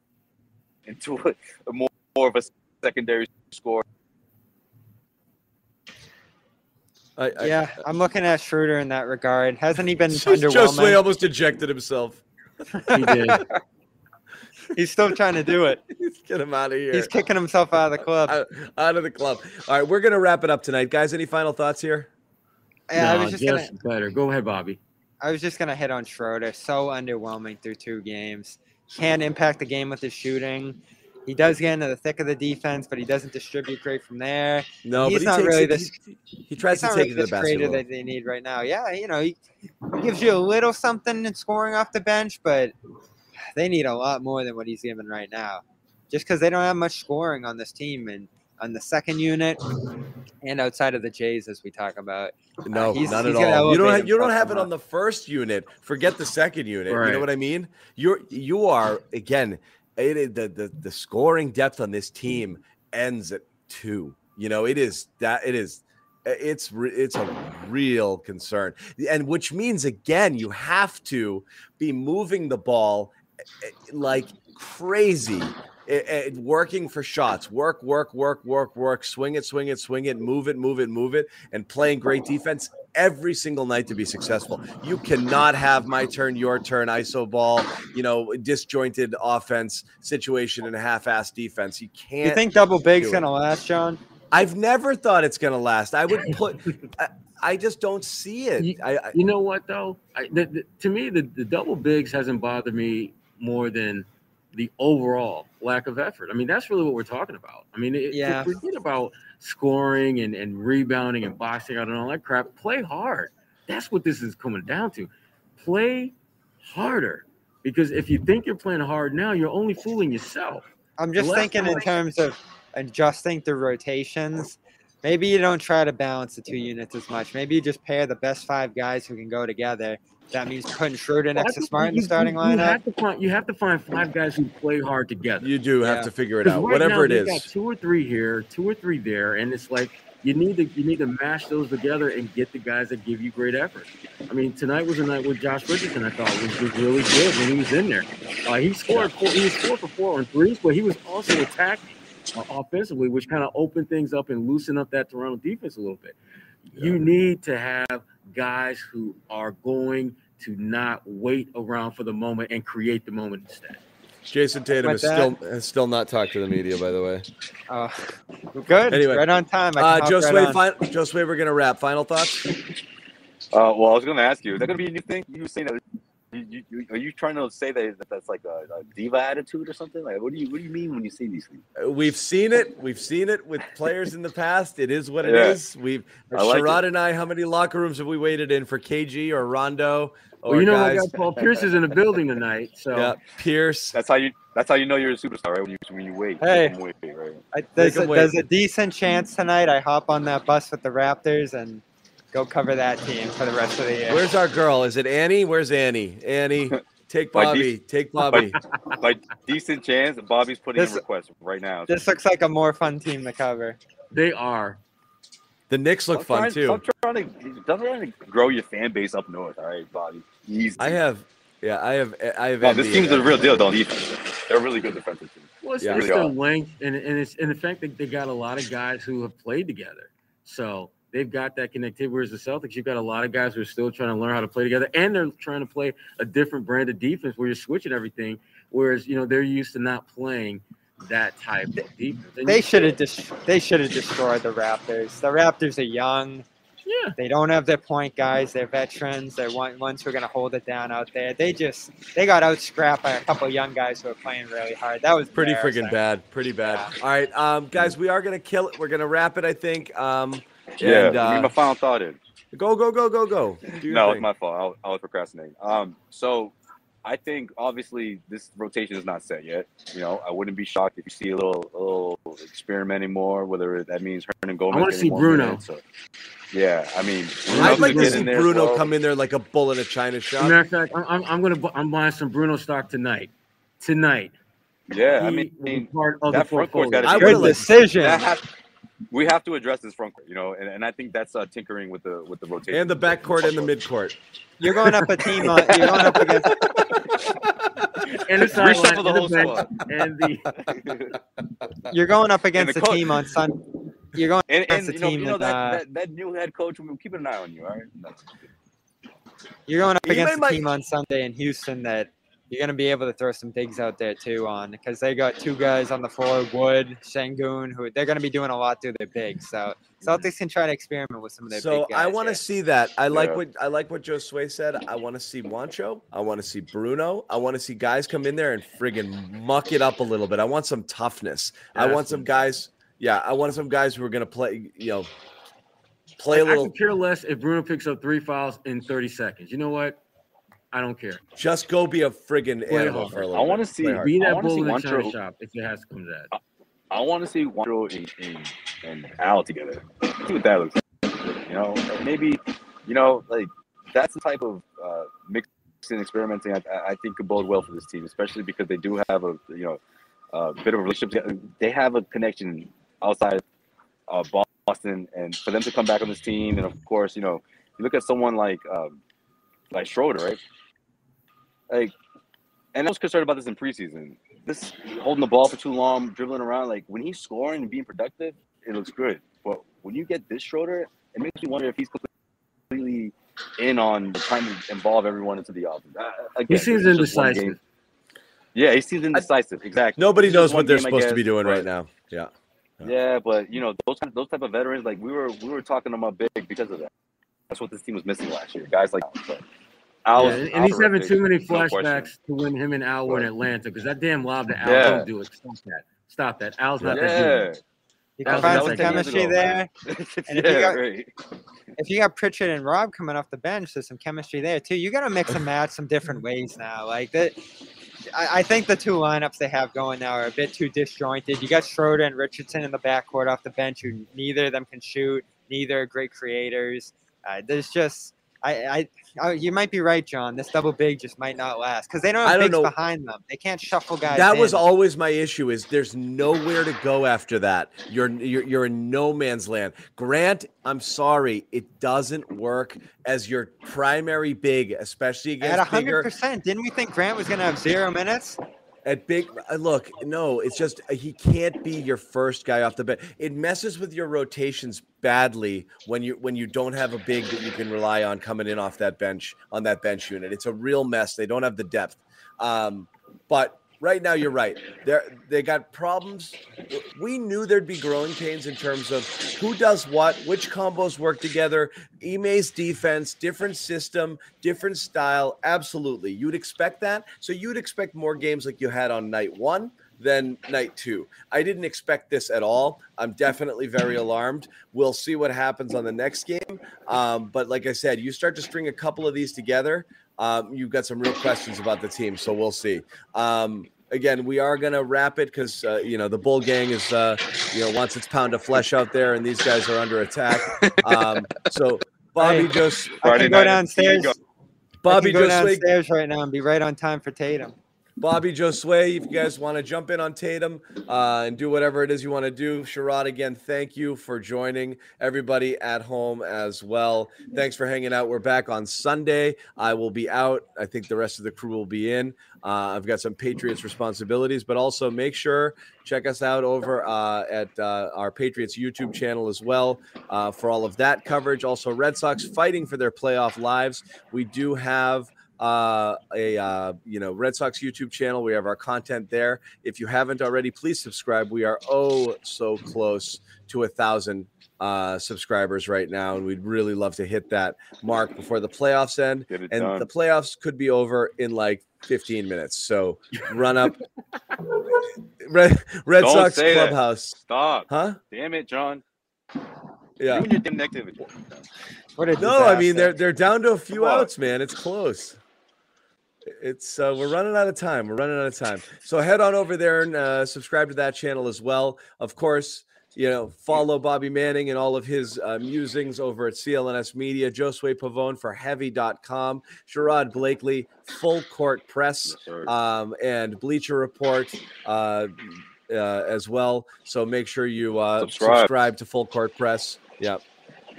into a, a more more of a secondary scorer. I, I, yeah, I'm looking at Schroeder in that regard. Hasn't he been underwhelming? Josue almost ejected himself. He did. He's still trying to do it. Get him out of here. He's kicking himself out of the club. Out, out of the club. All right, we're going to wrap it up tonight. Guys, any final thoughts here? Yeah, no, I was just gonna, better. Go ahead, Bobby. I was just going to hit on Schroeder. So underwhelming through two games. Can't impact the game with his shooting. He does get into the thick of the defense, but he doesn't distribute great from there. No, he's but he not takes really it, this. He, he tries to take really it to the basket. Creator that they need right now. Yeah, you know, he, he gives you a little something in scoring off the bench, but they need a lot more than what he's giving right now. Just because they don't have much scoring on this team and on the second unit and outside of the Jays, as we talk about. No, uh, he's, not he's at all. You don't. Have, you don't have it on the first unit. Forget the second unit. Right. You know what I mean? You're. You are again. It the, the the scoring depth on this team ends at two. You know, it is that it is it's re, it's a real concern, and which means again you have to be moving the ball like crazy, it, it, working for shots, work work work work work, swing it swing it swing it, move it move it move it, and playing great defense every single night to be successful. You cannot have my turn, your turn, I S O ball, you know, disjointed offense situation and a half-ass defense. You can't. You think double big's going to last, John? I've never thought it's going to last. I would put – I just don't see it. You, I, I, you know what, though? I, the, the, to me, the, the double bigs hasn't bothered me more than the overall lack of effort. I mean, that's really what we're talking about. I mean, it, yeah. forget about – scoring and, and rebounding and boxing out and all that crap. Play hard. That's what this is coming down to. Play harder. Because if you think you're playing hard now, you're only fooling yourself. I'm just thinking in terms of adjusting the rotations. Maybe you don't try to balance the two units as much. Maybe you just pair the best five guys who can go together. That means putting Schroeder next to Smart in the starting lineup. You have, to find, you have to find five guys who play hard together. You do have yeah. to figure it out, right whatever now, it is. You got two or three here, two or three there, and it's like you need to you need to mash those together and get the guys that give you great effort. I mean, tonight was a night with Josh Richardson. I thought was, was really good when he was in there. Uh, he scored four, he was four for four on threes, but he was also attacking uh, offensively, which kind of opened things up and loosened up that Toronto defense a little bit. Yeah. You need to have guys who are going to not wait around for the moment and create the moment instead. Jason Tatum is still, has still not talked to the media, by the way. Uh, good. Anyway. Right on time. Uh, Josue, right fin- Josue, we're going to wrap. Final thoughts? Uh, well, I was going to ask you, is that going to be a new thing? You were saying that, you, you, are you trying to say that, that that's like a, a diva attitude or something? Like, what do you what do you mean when you see these things? We've seen it. We've seen it with players in the past. It is what it yeah. is. We've like Sherrod it. and I. How many locker rooms have we waited in for K G or Rondo? Or well, you know, guys? I got Paul Pierce is in the building tonight. So yeah, Pierce. That's how you. That's how you know you're a superstar, right? When you when you wait. Hey, wait, right? I, there's, a, wait. there's a decent chance tonight I hop on that bus with the Raptors and go cover that team for the rest of the year. Where's our girl? Is it Annie? Where's Annie? Annie, take Bobby. De- take Bobby. By, by decent chance, Bobby's putting this, in requests right now. This looks like a more fun team to cover. They are. The Knicks look I'm fun, trying, too. I'm trying to, trying to grow your fan base up north. All right, Bobby. Easy. I have – yeah, I have – I have. Oh, this team's the real deal, though. They're really good defensive team. Well, it's yeah. just really the length, and, and, it's, and the fact that they got a lot of guys who have played together. So – They've got that connectivity. Whereas the Celtics, you've got a lot of guys who are still trying to learn how to play together, and they're trying to play a different brand of defense where you're switching everything. Whereas, you know, they're used to not playing that type of defense. And they should have dis- they should have destroyed the Raptors. The Raptors are young. Yeah. They don't have their point guys. They're veterans. They're one- ones who are going to hold it down out there. They just they got out-scrapped by a couple of young guys who are playing really hard. That was pretty freaking bad. Pretty bad. Yeah. All right, um, guys, we are going to kill it. We're going to wrap it, I think. Um, yeah. And, uh, I mean, my final thought is go go go go go. No, it's my fault. I was procrastinating. Um, so. I think obviously this rotation is not set yet. You know, I wouldn't be shocked if you see a little, a little experimenting more. Whether that means Hernan Gomez. I want to see Bruno. Minutes, so. Yeah, I mean, Bruno's I'd like to see Bruno slow. Come in there like a bull in a china shop. As a matter of fact, I'm, I'm gonna I'm buying some Bruno stock tonight. Tonight. Yeah, he I mean, I mean part of that the front court's got a good decision. We have to address this front court, you know, and, and I think that's uh, tinkering with the with the rotation and the back court and the mid court. You're going up a team. On, you're going up against and the reshuffle the whole squad. And the you're going up against a team on Sunday. You're going and, against and, a you know, team you know, with, that, uh, that, that new head coach. We're keeping an eye on you. All right. No. You're going up you against a like... team on Sunday in Houston that you're going to be able to throw some digs out there too on because they got two guys on the floor, Wood, Sengun, who they're going to be doing a lot through their bigs. So Celtics can try to experiment with some of their so big guys. So I want to see that. I like yeah. what I like what Josue said. I want to see Wancho. I want to see Bruno. I want to see guys come in there and friggin' muck it up a little bit. I want some toughness. Yeah, I want some guys. Yeah, I want some guys who are going to play, you know, play a little. I could care less if Bruno picks up three fouls in thirty seconds. You know what? I don't care. Just go be a friggin' animal for a little I want to see be that bull in the china shop if it has to come to that. I, I want to see Wancho and, and, and Al together. See what that looks like. You know, maybe, you know, like that's the type of uh, mixing experimenting I, I think could bode well for this team, especially because they do have a, you know, a bit of a relationship. They have a connection outside of uh, Boston, and for them to come back on this team, and of course, you know, you look at someone like um, like Schroeder, right? Like, and I was concerned about this in preseason. This holding the ball for too long, dribbling around. Like when he's scoring and being productive, it looks good. But when you get this Schroeder, it makes me wonder if he's completely in on trying to involve everyone into the offense. Uh, again, he seems indecisive. Yeah, he seems indecisive. I, exactly. Nobody it's knows what they're game, supposed to be doing right, right now. Yeah. yeah. Yeah, but you know those those type of veterans. Like we were we were talking about big because of that. That's what this team was missing last year. Guys like. But, Al, yeah, and Al he's having too many flashbacks no to when him and Al were in Atlanta because that damn lob to Al yeah. don't do it. Stop that. Stop that. Al's not yeah. that dude. You can find some chemistry there. And if, yeah, you got, right. if you got Pritchard and Rob coming off the bench, there's some chemistry there too. You got to mix and match some different ways now. Like that, I, I think the two lineups they have going now are a bit too disjointed. You got Schroeder and Richardson in the backcourt off the bench, who neither of them can shoot, neither are great creators. Uh, there's just I. I Oh, you might be right, John. This double big just might not last because they don't have bigs don't behind them. They can't shuffle guys. That in. was always my issue. Is there's nowhere to go after that. You're you're you're in no man's land. Grant, I'm sorry, it doesn't work as your primary big, especially against at one hundred percent. Didn't we think Grant was going to have zero minutes? At big look, no, it's just he can't be your first guy off the bench. It messes with your rotations badly when you when you don't have a big that you can rely on coming in off that bench on that bench unit. It's a real mess. They don't have the depth. Um, but right now, you're right. They they got problems. We knew there'd be growing pains in terms of who does what, which combos work together, Ime's defense, different system, different style. Absolutely. You'd expect that. So you'd expect more games like you had on night one than night two. I didn't expect this at all. I'm definitely very alarmed. We'll see what happens on the next game. Um, but like I said, you start to string a couple of these together, Um, you've got some real questions about the team, so we'll see. Um, again, we are going to wrap it because, uh, you know, the Bull Gang is, uh, you know, wants its pound of flesh out there, and these guys are under attack. Um, so, Bobby, hey, Josue, I can go downstairs. Bobby, I can go Josue, downstairs right now and be right on time for Tatum. Bobby, Josue, if you guys want to jump in on Tatum uh, and do whatever it is you want to do. Sherrod, again, thank you for joining. Everybody at home as well, thanks for hanging out. We're back on Sunday. I will be out. I think the rest of the crew will be in. Uh, I've got some Patriots responsibilities, but also make sure check us out over uh, at uh, our Patriots YouTube channel as well uh, for all of that coverage. Also, Red Sox fighting for their playoff lives. We do have uh a uh you know Red Sox YouTube channel. We have our content there. If you haven't already, please subscribe. We are oh so close to a thousand uh subscribers right now, and we'd really love to hit that mark before the playoffs end. And done. The playoffs could be over in like fifteen minutes, so run up. red red Don't Sox Clubhouse that. Stop, huh? Damn it, John. Yeah, you and your negativity. What a no I mean they're they're down to a few outs, man. It's close. It's uh, we're running out of time. We're running out of time. So head on over there and uh, subscribe to that channel as well. Of course, you know, follow Bobby Manning and all of his uh, musings over at C L N S Media. Josue Pavone for heavy dot com. Sherrod Blakely, Full Court Press, um, and Bleacher Report. Uh, uh, as well. So make sure you uh, subscribe. subscribe to Full Court Press. Yep.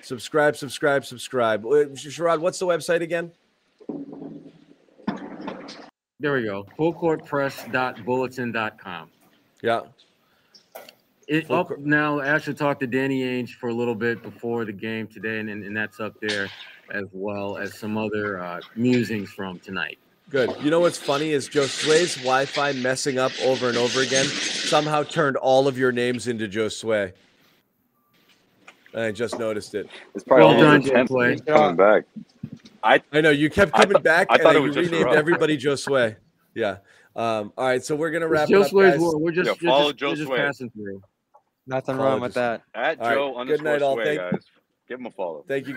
Subscribe, subscribe, subscribe. Sherrod, what's the website again? There we go. full court press dot bulletin dot com. Yeah. It Full up cor- now. I actually talked to Danny Ainge for a little bit before the game today, and, and that's up there, as well as some other uh, musings from tonight. Good. You know what's funny is Josue's Wi-Fi messing up over and over again somehow turned all of your names into Josue. I just noticed it. It's probably well done, play. Coming back. I I know you kept coming I th- back. I thought and it was you renamed rough. Everybody Josue. Yeah. Um, all right, so we're gonna wrap it's it Josue's up. Guys. We're just, yeah, follow just, just passing through. Nothing follow wrong Josue. With that. At Joe all right. Good night, all. Guys. Give him a follow. Thank you.